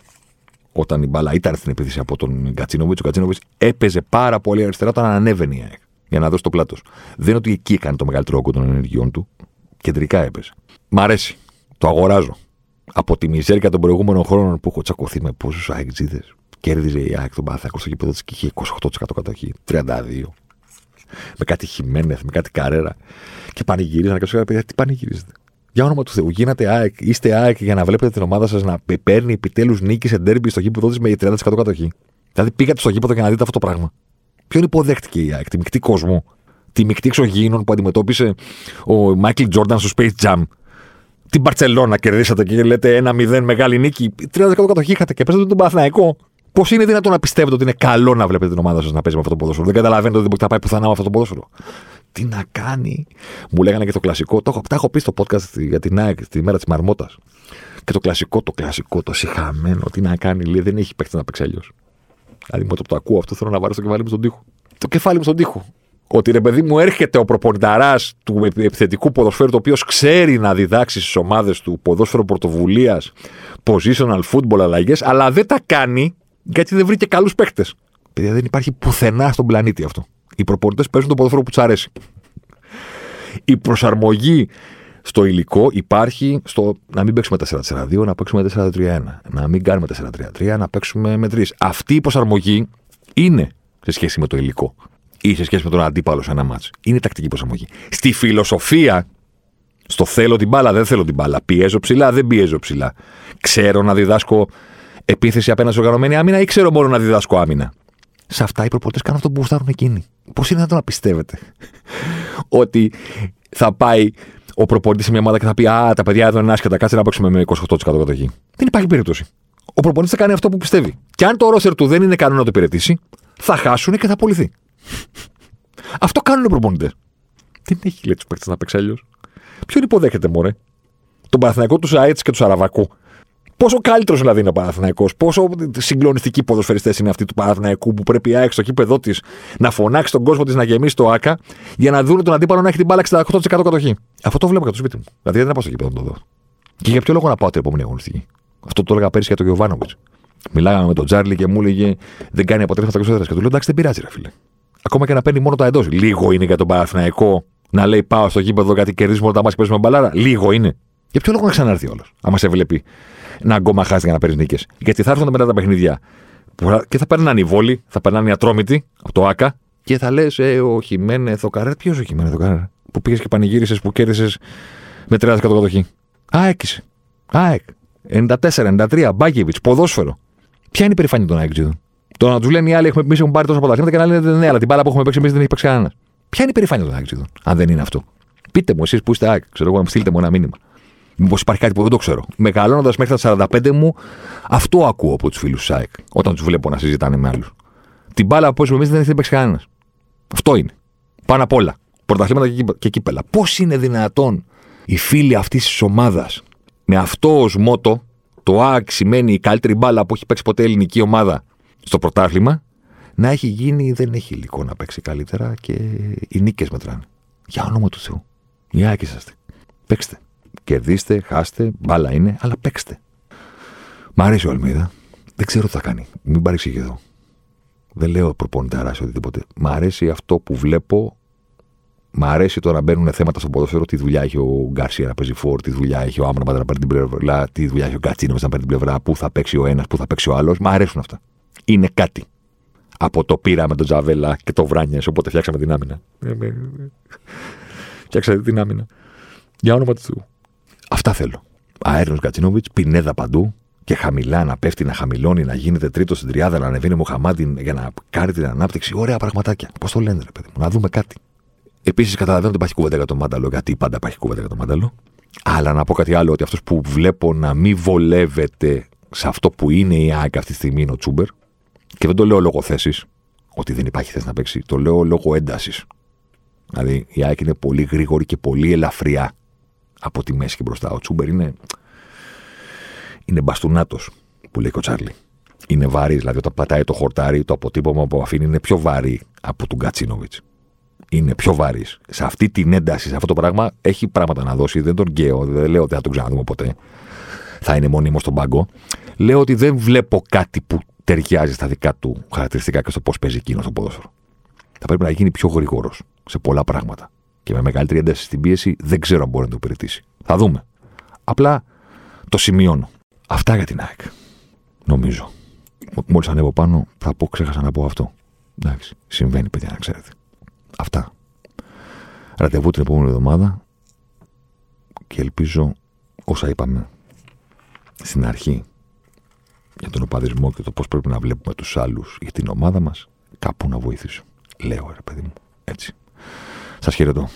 όταν η μπάλα ήταν στην επίθεση από τον Γκατσίνοβιτς. Ο Γκατσίνοβιτς έπαιζε πάρα πολύ αριστερά όταν ανέβαινε η ΑΕΚ για να δώσει το πλάτος. Δεν είναι ότι εκεί έκανε το μεγαλύτερο όγκο των ενεργειών του. Κεντρικά έπαιζε. Μ' αρέσει. Το αγοράζω. Από τη μιζέρια των προηγούμενων χρόνων που έχω τσακωθεί με πόσους αεξίδες. Κέρδιζε η ΑΕΚ τον Παθάκο στο γήπεδο της και είχε είκοσι οκτώ τοις εκατό κατοχή, τριάντα δύο τοις εκατό. Με κάτι Χιμένεθ, με κάτι Καρέρα. Και πανηγυρίζανε και σου λέγανε: παιδιά, τι πανηγυρίζετε. Για όνομα του Θεού, γίνατε ΑΕΚ, είστε ΑΕΚ για να βλέπετε την ομάδα σας να παίρνει επιτέλους νίκη σε ντέρμπι στο γήπεδο της με τριάντα τοις εκατό κατοχή. Δηλαδή πήγατε στο γήπεδο για να δείτε αυτό το πράγμα. Ποιον υποδέχτηκε η ΑΕΚ, τη μεικτή κόσμο, τη μεικτή εξωγήινων που αντιμετώπισε ο Μάικλ Τζόρνταν στο Space Jam. Την Μπαρτσελόνα κερδίσατε και λέτε ένα μηδέν μεγάλη νίκη. τριάντα τοις εκατό κατοχή είχατε και παίζατε τον Παναθηναϊκό. Πώς είναι δυνατόν να πιστεύετε ότι είναι καλό να βλέπετε την ομάδα σας να παίζει με αυτό το ποδόσφαιρο? Δεν καταλαβαίνετε ότι δεν μπορεί να πάει πουθενά με αυτό το ποδόσφαιρο. Τι να κάνει. Μου λέγανε και το κλασικό. Τα έχω, τα έχω πει στο podcast για την ΑΕΚ τη μέρα της Μαρμότας. Και το κλασικό, το κλασικό, το συχαμένο. Τι να κάνει, λέει, δεν έχει παίχτη να παίξει αλλιώς. Δηλαδή, με το που το ακούω αυτό, θέλω να βαρέσω το κεφάλι μου στον τοίχο. Το κεφάλι μου στον τοίχο. Ότι ρε παιδί μου, έρχεται ο προπονηταράς του επιθετικού ποδοσφαίρου, το οποίο ξέρει να διδάξει στις ομάδες του ποδόσφαιρο πρωτοβουλίας, positional football αλλαγές, αλλά δεν τα κάνει. Γιατί δεν βρήκε καλούς παίκτες. Παιδιά, δεν υπάρχει πουθενά στον πλανήτη αυτό. Οι προπονητές παίζουν το ποδόσφαιρο που τους αρέσει. Η προσαρμογή στο υλικό υπάρχει στο να μην παίξουμε τέσσερα τέσσερα δύο, να παίξουμε τέσσερα τρία ένα. Να μην κάνουμε τέσσερα τρία τρία, να παίξουμε με τρεις. Αυτή η προσαρμογή είναι σε σχέση με το υλικό ή σε σχέση με τον αντίπαλο σε ένα μάτσο. Είναι τακτική προσαρμογή. Στη φιλοσοφία, στο θέλω την μπάλα, δεν θέλω την μπάλα. Πιέζω ψηλά, δεν πιέζω ψηλά. Ξέρω να διδάσκω επίθεση απέναντι σε οργανωμένη άμυνα ή ξέρω μόνο να διδάσκω άμυνα. Σε αυτά οι προπονητές κάνουν αυτό που γουστάρουν εκείνοι. Πώς είναι δυνατόν να πιστεύετε ότι θα πάει ο προπονητής σε μια ομάδα και θα πει α, τα παιδιά εδώ είναι άσχετα, κάτσε να παίξουμε με είκοσι οκτώ τοις εκατό κατοχή. Δεν υπάρχει περίπτωση. Ο προπονητής θα κάνει αυτό που πιστεύει. Και αν το ρόστερ του δεν είναι κανόνα να το υπηρετήσει, θα χάσουν και θα απολυθεί. Αυτό κάνουν οι προπονητές. Δεν έχει λέει τους παίκτες να παίξει αλλιώς. Ποιον υποδέχεται, μωρέ? Τον Παναθηναϊκό, του Σαέτς και του Σαραβακού. Πόσο καλύτερος δηλαδή είναι ο Παναθηναϊκός, πόσο συγκλονιστικοί ποδοσφαιριστές είναι αυτοί του Παναθηναϊκού που πρέπει η ΑΕΚ στο κήπεδό της να φωνάξει τον κόσμο της να γεμίσει το άκα για να δουν τον αντίπαλο να έχει την μπάλα εξήντα οκτώ τοις εκατό κατοχή. Αυτό το βλέπω κατά το σπίτι μου. Δηλαδή δεν θα πάω στο κήπεδο να το δω. Και για ποιο λόγο να πάω την επόμενη αγωνιστική? Αυτό το έλεγα πέρυσι για τον Γιοβάνοβιτς. Μιλάγαμε με τον Τζάρλι και μου έλεγε δεν κάνει αποτέλεσμα τα εξωτερικά. Και του λέω εντάξει, δεν πειράζει, ρε φίλε. Ακόμα και να παίρνει μόνο τα εντός. Λίγο είναι για τον Παναθηναϊκό να λέει πάω στο κήπεδο κάτι κερδίζουμε όλα τα μάτια και παίζουμε μπαλάρα. Λίγο είναι. Για ποιο λόγο να ξανάρθει όλος, άμα σε βλέπει να ακόμα χάσει για να παίρνει νίκες? Γιατί θα έρθουν μετά τα παιχνίδια και θα παίρνουν οι Βόλοι, θα περνάνε οι Ατρόμητοι από το ΆΚΑ και θα λες ε, ο Χιμένεθ ο Καρέρα. Ποιος ο Χιμένεθ ο Καρέρα που πήγες και πανηγύρισες που κέρδισες με τριάντα τοις εκατό κατοχή? ΑΕΚ είσαι. ΑΕΚ. ενενήντα τέσσερα ενενήντα τρία Μπάκεβιτς. Ποδόσφαιρο. Ποια είναι η περηφάνεια των ΑΕΚ τζίδων? Το να τους λένε οι άλλοι έχουμε εμείς έχουν πάρει τόσα αποτελέσματα και να λένε ναι, αλλά την μπάλα που έχουμε παίξει εμείς δεν έχει παίξει κανένας. Ποια είναι η περηφάνεια των ΑΕΚ τζίδων, αν δεν είναι αυτό? Πείτε μου εσείς που είστε ΑΕΚ, ξέρω εγώ, να στείλετε μου ένα μήνυμα. Μήπως υπάρχει κάτι που δεν το ξέρω. Μεγαλώνοντας μέχρι τα σαράντα πέντε μου, αυτό ακούω από τους φίλους ΣΑΕΚ όταν τους βλέπω να συζητάνε με άλλους. Την μπάλα που παίζουμε εμείς δεν έχει παίξει κανένας. Αυτό είναι. Πάνω απ' όλα. Πρωταθλήματα και κύπελα. Πώς είναι δυνατόν οι φίλοι αυτής της ομάδας με αυτό ως μότο, το ΑΕΚ σημαίνει η καλύτερη μπάλα που έχει παίξει ποτέ ελληνική ομάδα στο πρωτάθλημα, να έχει γίνει δεν έχει υλικό να παίξει καλύτερα και οι νίκες μετράνε? Για όνομα του Θεού. Οι ΑΕΚ είσαστε. Παίξτε. Κερδίστε, χάστε, μπάλα είναι, αλλά παίξτε. Μ' αρέσει ο Αλμίδα. Δεν ξέρω τι θα κάνει. Μην παρεξηγηθώ. Δεν λέω προπονηταράς οτιδήποτε. Μ' αρέσει αυτό που βλέπω. Μ' αρέσει το να μπαίνουν θέματα στο ποδόσφαιρο. Τι δουλειά έχει ο Γκαρσία να παίζει φορ, τι δουλειά έχει ο Άμραμπατ να παίρνει την πλευρά, τι δουλειά έχει ο Γκατσίνοβιτς να παίρνει την πλευρά, πού θα παίξει ο ένας, πού θα παίξει ο άλλος. Μ' αρέσουν αυτά. Είναι κάτι. από το πήραμε τον Τζαβέλα και το Βράνιες, οπότε φτιάξαμε την άμυνα. Φτιάξατε την άμυνα. Για όνομα του Θεού. Αυτά θέλω. Αέρινος Γκατσινόβιτς, Πινέδα παντού και χαμηλά να πέφτει, να χαμηλώνει, να γίνεται τρίτος στην τριάδα, να ανεβαίνει Μουχαμάντι για να κάνει την ανάπτυξη. Ωραία πραγματάκια. Πώς το λένε, ρε παιδί μου, να δούμε κάτι. Επίσης, καταλαβαίνω ότι υπάρχει κουβέντα για το Μάνταλο, γιατί πάντα υπάρχει κουβέντα για το Μάνταλο. Αλλά να πω κάτι άλλο, ότι αυτός που βλέπω να μην βολεύεται σε αυτό που είναι η ΑΕΚ αυτή τη στιγμή είναι ο Τσούμπερ. Και δεν το λέω λόγω θέσης, ότι δεν υπάρχει θέση να παίξει. Το λέω λόγω έντασης. Δηλαδή η ΑΕΚ είναι πολύ γρήγορη και πολύ ελαφριά από τη μέση και μπροστά. Ο Τσούμπερ είναι, είναι μπαστούνάτος, που λέει και ο Τσάρλι. Είναι βαρύς, δηλαδή όταν πατάει το χορτάρι, το αποτύπωμα που αφήνει είναι πιο βαρύ από τον Γκατσίνοβιτς. Είναι πιο βαρύς. Σε αυτή την ένταση, σε αυτό το πράγμα έχει πράγματα να δώσει. Δεν τον γκαίω, δεν λέω ότι θα τον ξαναδούμε ποτέ. Θα είναι μόνιμο στον πάγκο. Λέω ότι δεν βλέπω κάτι που ταιριάζει στα δικά του χαρακτηριστικά και στο πώς παίζει εκείνο στο ποδόσφαιρο. Θα πρέπει να γίνει πιο γρήγορος σε πολλά πράγματα. Και με μεγαλύτερη ένταση στην πίεση δεν ξέρω αν μπορεί να το υπηρετήσει. Θα δούμε. Απλά το σημειώνω. Αυτά για την ΑΕΚ. Νομίζω. Μόλις ανέβω πάνω, θα πω, ξέχασα να πω αυτό. Εντάξει. Συμβαίνει, παιδιά, να ξέρετε. Αυτά. Ραντεβού την επόμενη εβδομάδα και ελπίζω όσα είπαμε στην αρχή για τον οπαδισμό και το πώς πρέπει να βλέπουμε τους άλλους για την ομάδα μας κάπου να βοηθήσουν. Λέω, ρε παιδί μου, έτσι. Σας χαιρετώ.